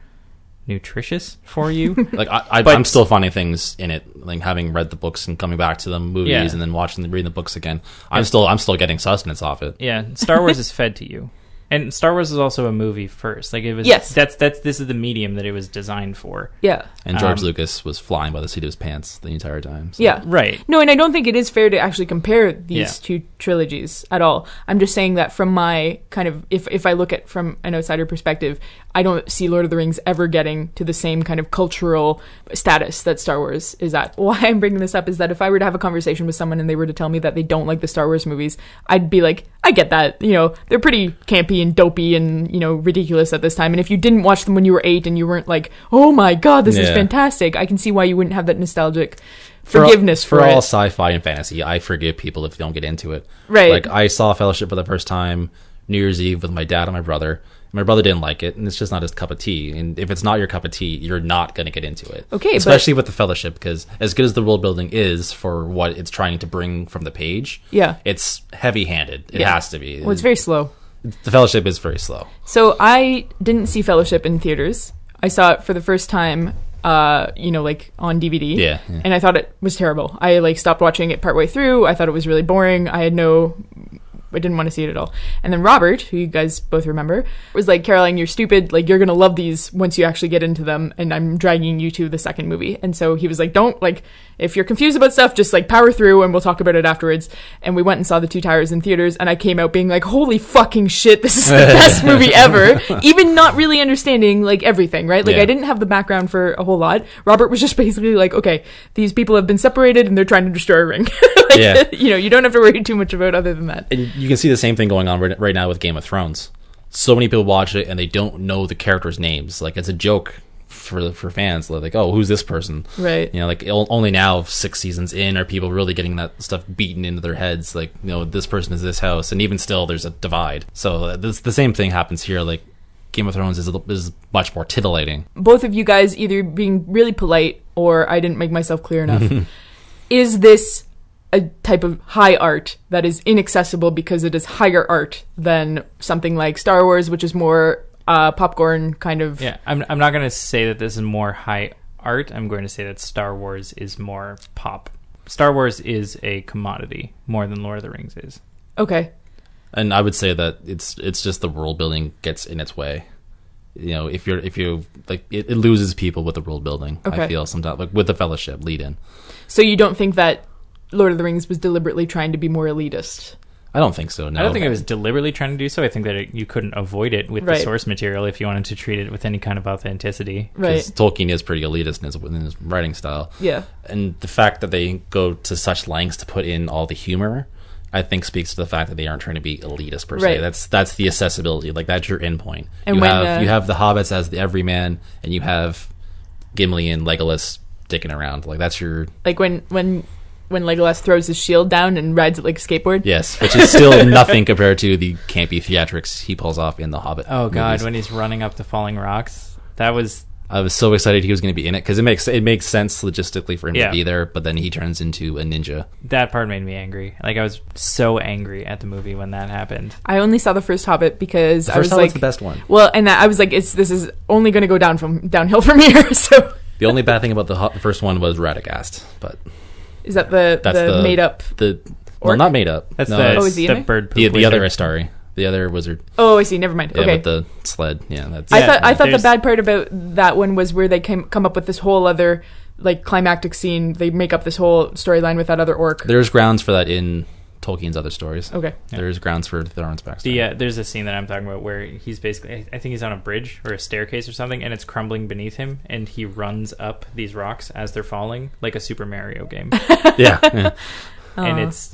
nutritious for you. I'm still finding things in it, having read the books and coming back to the movies and then reading the books again. I'm still getting sustenance off it. Yeah, Star Wars is fed to you. And Star Wars is also a movie first. This is the medium that it was designed for. Yeah. And George Lucas was flying by the seat of his pants the entire time. So. Yeah. Right. No, and I don't think it is fair to actually compare these two trilogies at all. I'm just saying that from my kind of, if I look at from an outsider perspective, I don't see Lord of the Rings ever getting to the same kind of cultural status that Star Wars is at. Why I'm bringing this up is that if I were to have a conversation with someone and they were to tell me that they don't like the Star Wars movies, I'd be like, I get that. They're pretty campy and dopey and ridiculous at this time, and if you didn't watch them when you were 8 and you weren't like, oh my god, this is fantastic, I can see why you wouldn't have that nostalgic forgiveness for all sci-fi and fantasy. I forgive people if they don't get into it. Right. I saw Fellowship for the first time New Year's Eve with my dad and my brother didn't like it, and it's just not his cup of tea, and if it's not your cup of tea, you're not going to get into it. Okay, especially with the Fellowship, because as good as the world building is for what it's trying to bring from the page, it's heavy-handed. It has to be. Well, it's very slow. The Fellowship is very slow. So I didn't see Fellowship in theaters. I saw it for the first time, on DVD. Yeah. And I thought it was terrible. I stopped watching it partway through. I thought it was really boring. I didn't want to see it at all. And then Robert, who you guys both remember, was like, Caroline, you're stupid. You're going to love these once you actually get into them. And I'm dragging you to the second movie. And so he was like, don't, if you're confused about stuff, just, power through and we'll talk about it afterwards. And we went and saw The Two Towers in theaters. And I came out being like, holy fucking shit, this is the best movie ever. Even not really understanding, everything, right? I didn't have the background for a whole lot. Robert was just basically like, okay, these people have been separated and they're trying to destroy a ring. You don't have to worry too much about other than that. And you can see the same thing going on right now with Game of Thrones. So many people watch it and they don't know the characters' names. It's a joke for fans. Oh, who's this person? Right. Only now, 6 seasons in, are people really getting that stuff beaten into their heads. This person is this house, and even still, there's a divide. So the same thing happens here. Game of Thrones is much more titillating. Both of you guys either being really polite or I didn't make myself clear enough. Is this a type of high art that is inaccessible because it is higher art than something like Star Wars, which is more popcorn kind of. Yeah, I'm not going to say that this is more high art. I'm going to say that Star Wars is more pop. Star Wars is a commodity more than Lord of the Rings is. Okay. And I would say that it's just the world building gets in its way. You know, if you like, it loses people with the world building. Okay. I feel sometimes, like with the Fellowship lead in. So you don't think that Lord of the Rings was deliberately trying to be more elitist? I don't think so, no. I don't think it was deliberately trying to do so. I think that you couldn't avoid it with the source material if you wanted to treat it with any kind of authenticity. Right. Because Tolkien is pretty elitist in his writing style. Yeah. And the fact that they go to such lengths to put in all the humor, I think speaks to the fact that they aren't trying to be elitist per se. That's the accessibility. Like, that's your endpoint. And you have the hobbits as the everyman, and you have Gimli and Legolas dicking around. Like, that's your... Like, when Legolas throws his shield down and rides it like a skateboard. Yes, which is still nothing compared to the campy theatrics he pulls off in The Hobbit. Oh, God, movies. When he's running up the falling rocks. I was so excited he was going to be in it, because it makes sense logistically for him to be there, but then he turns into a ninja. That part made me angry. Like, I was so angry at the movie when that happened. I only saw the first Hobbit because I was like... The first Hobbit's the best one. Well, and I was like, this is only going to go downhill from here, so... The only bad thing about the first one was Radagast, but... Is that the made up? Well, not made up. That's the bird poop wizard. The other Astari. The other wizard. Oh, I see. Never mind. Yeah, okay. With the sled. Yeah, that's... I thought the bad part about that one was where they come up with this whole other, like, climactic scene. They make up this whole storyline with that other orc. There's grounds for that in Tolkien's other stories. Okay. Yeah. There's grounds for Thorin's backstory. Yeah, there's a scene that I'm talking about where he's basically... I think he's on a bridge or a staircase or something, and it's crumbling beneath him, and he runs up these rocks as they're falling, like a Super Mario game. Yeah. And it's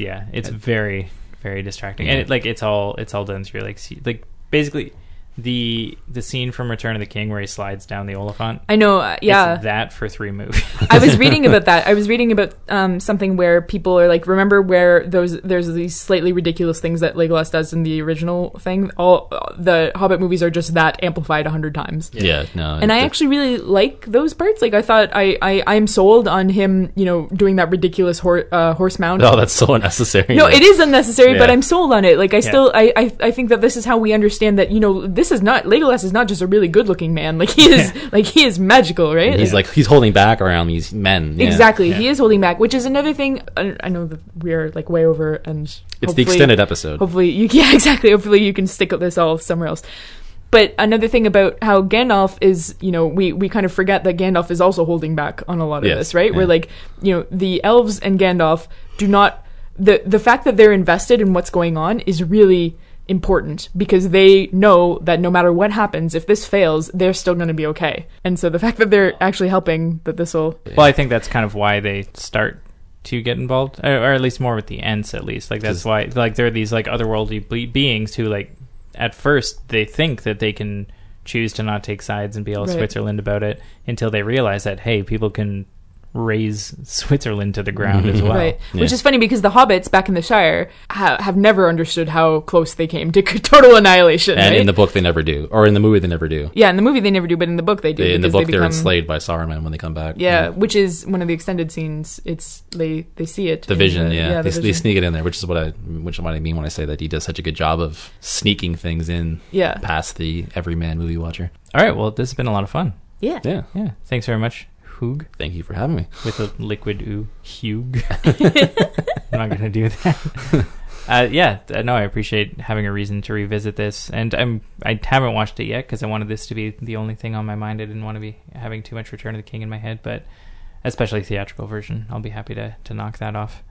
very, very distracting. Yeah. And it's all done through like basically the scene from Return of the King where he slides down the Oliphant. I know, yeah. It's that for three movies. I was reading about that. I was reading about something where people are like, remember where there's these slightly ridiculous things that Legolas does in the original thing? All the Hobbit movies are just that amplified 100 times. Yeah, no. And I actually really like those parts. Like, I thought I'm sold on him, you know, doing that ridiculous horse mount. No, that's so unnecessary. No, it is unnecessary, but I'm sold on it. Like, I think that this is how we understand that, you know, Legolas is not just a really good looking man. Like, he is like, he is magical, right? And he's holding back around these men. Yeah. Exactly. Yeah. He is holding back, which is another thing. I know that we're like way over, and it's the extended episode. Hopefully you can stick this all somewhere else. But another thing about how Gandalf is, you know, we kind of forget that Gandalf is also holding back on a lot of this, right? Yeah. Where, like, you know, the elves and Gandalf do not... The fact that they're invested in what's going on is really important, because they know that no matter what happens, if this fails, they're still going to be okay. And so the fact that they're actually helping, that this will... Well, I think that's kind of why they start to get involved, or at least more with the Ents, at least. Like, that's why, like, there are these, like, otherworldly beings who, like, at first they think that they can choose to not take sides and be all Switzerland about it, until they realize that, hey, people can raise Switzerland to the ground as well. Right. Yeah. Which is funny, because the hobbits back in the Shire have never understood how close they came to total annihilation. And in the book they never do, or in the movie they never do. Yeah, in the movie they never do, but in the book they do. In the book they're enslaved by Sauron when they come back. Yeah, which is one of the extended scenes. It's they see it. The vision, they sneak it in there, which is what I mean when I say that he does such a good job of sneaking things in past the everyman movie watcher. All right, well, this has been a lot of fun. Yeah. Yeah. Yeah. Thanks very much, Hoog. Thank you for having me. With a liquid ooh, Hoog. I'm not going to do that. I appreciate having a reason to revisit this. And I haven't watched it yet, because I wanted this to be the only thing on my mind. I didn't want to be having too much Return of the King in my head, but especially theatrical version. I'll be happy to knock that off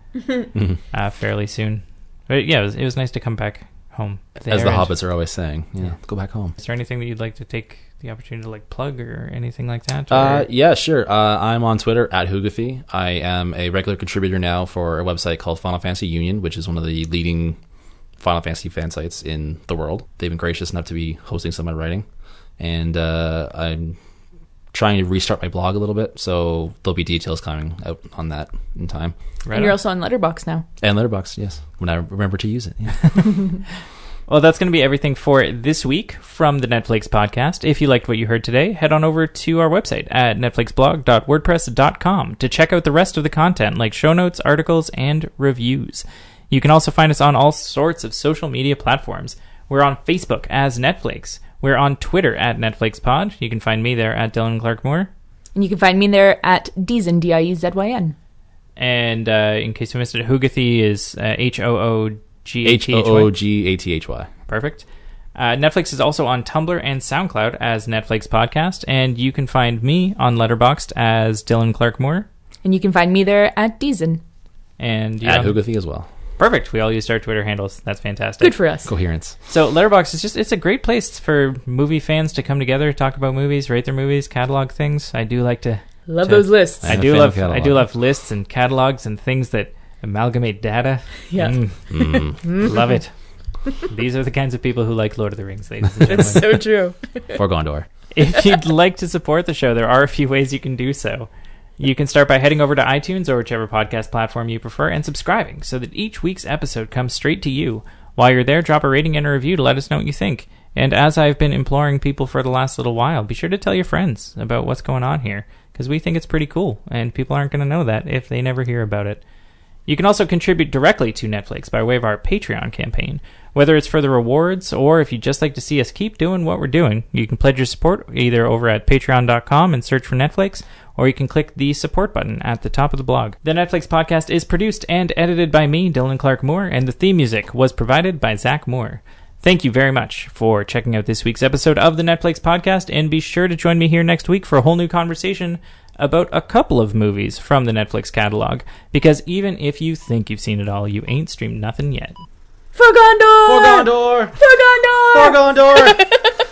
fairly soon. But yeah, it was nice to come back home. As the Hobbits are always saying, go back home. Is there anything that you'd like to take the opportunity to, like, plug or anything like that? Sure. I'm on Twitter @Hoogafy. I am a regular contributor now for a website called Final Fantasy Union, which is one of the leading Final Fantasy fan sites in the world. They've been gracious enough to be hosting some of my writing, and I'm trying to restart my blog a little bit, so there'll be details coming out on that in time. Right. And you're also on Letterboxd now. And Letterboxd, yes, when I remember to use it. Yeah. Well, that's going to be everything for this week from the Netflix podcast. If you liked what you heard today, head on over to our website at netflixblog.wordpress.com to check out the rest of the content, like show notes, articles, and reviews. You can also find us on all sorts of social media platforms. We're on Facebook as Netflix. We're on Twitter at NetflixPod. You can find me there at Dylan Clark Moore. And you can find me there at Dizyn, D-I-E-Z-Y-N. And in case you missed it, Hoogathy is H-O-O-G-A-T-H-Y. H-O-O-G-A-T-H-Y. Perfect. Netflix is also on Tumblr and SoundCloud as Netflix Podcast, and you can find me on Letterboxd as Dylan Clark Moore. And you can find me there at Dizyn. And at Hoogathy as well. Perfect. We all used our Twitter handles. That's fantastic. Good for us. Coherence. So Letterboxd is it's a great place for movie fans to come together, talk about movies, rate their movies, catalog things. I do like to love those lists. I do love lists and catalogs and things that amalgamate data. Yeah. Love it. These are the kinds of people who like Lord of the Rings, ladies and gentlemen. It's so true. For Gondor. If you'd like to support the show, there are a few ways you can do so. You can start by heading over to iTunes or whichever podcast platform you prefer and subscribing so that each week's episode comes straight to you. While you're there, drop a rating and a review to let us know what you think. And as I've been imploring people for the last little while, be sure to tell your friends about what's going on here, because we think it's pretty cool, and people aren't going to know that if they never hear about it. You can also contribute directly to Netflix by way of our Patreon campaign. Whether it's for the rewards or if you'd just like to see us keep doing what we're doing, you can pledge your support either over at patreon.com and search for Netflix, or you can click the support button at the top of the blog. The Netflix Podcast is produced and edited by me, Dylan Clark Moore, and the theme music was provided by Zach Moore. Thank you very much for checking out this week's episode of the Netflix Podcast, and be sure to join me here next week for a whole new conversation about a couple of movies from the Netflix catalog, because even if you think you've seen it all, you ain't streamed nothing yet. For Gondor! For Gondor! For Gondor! For Gondor!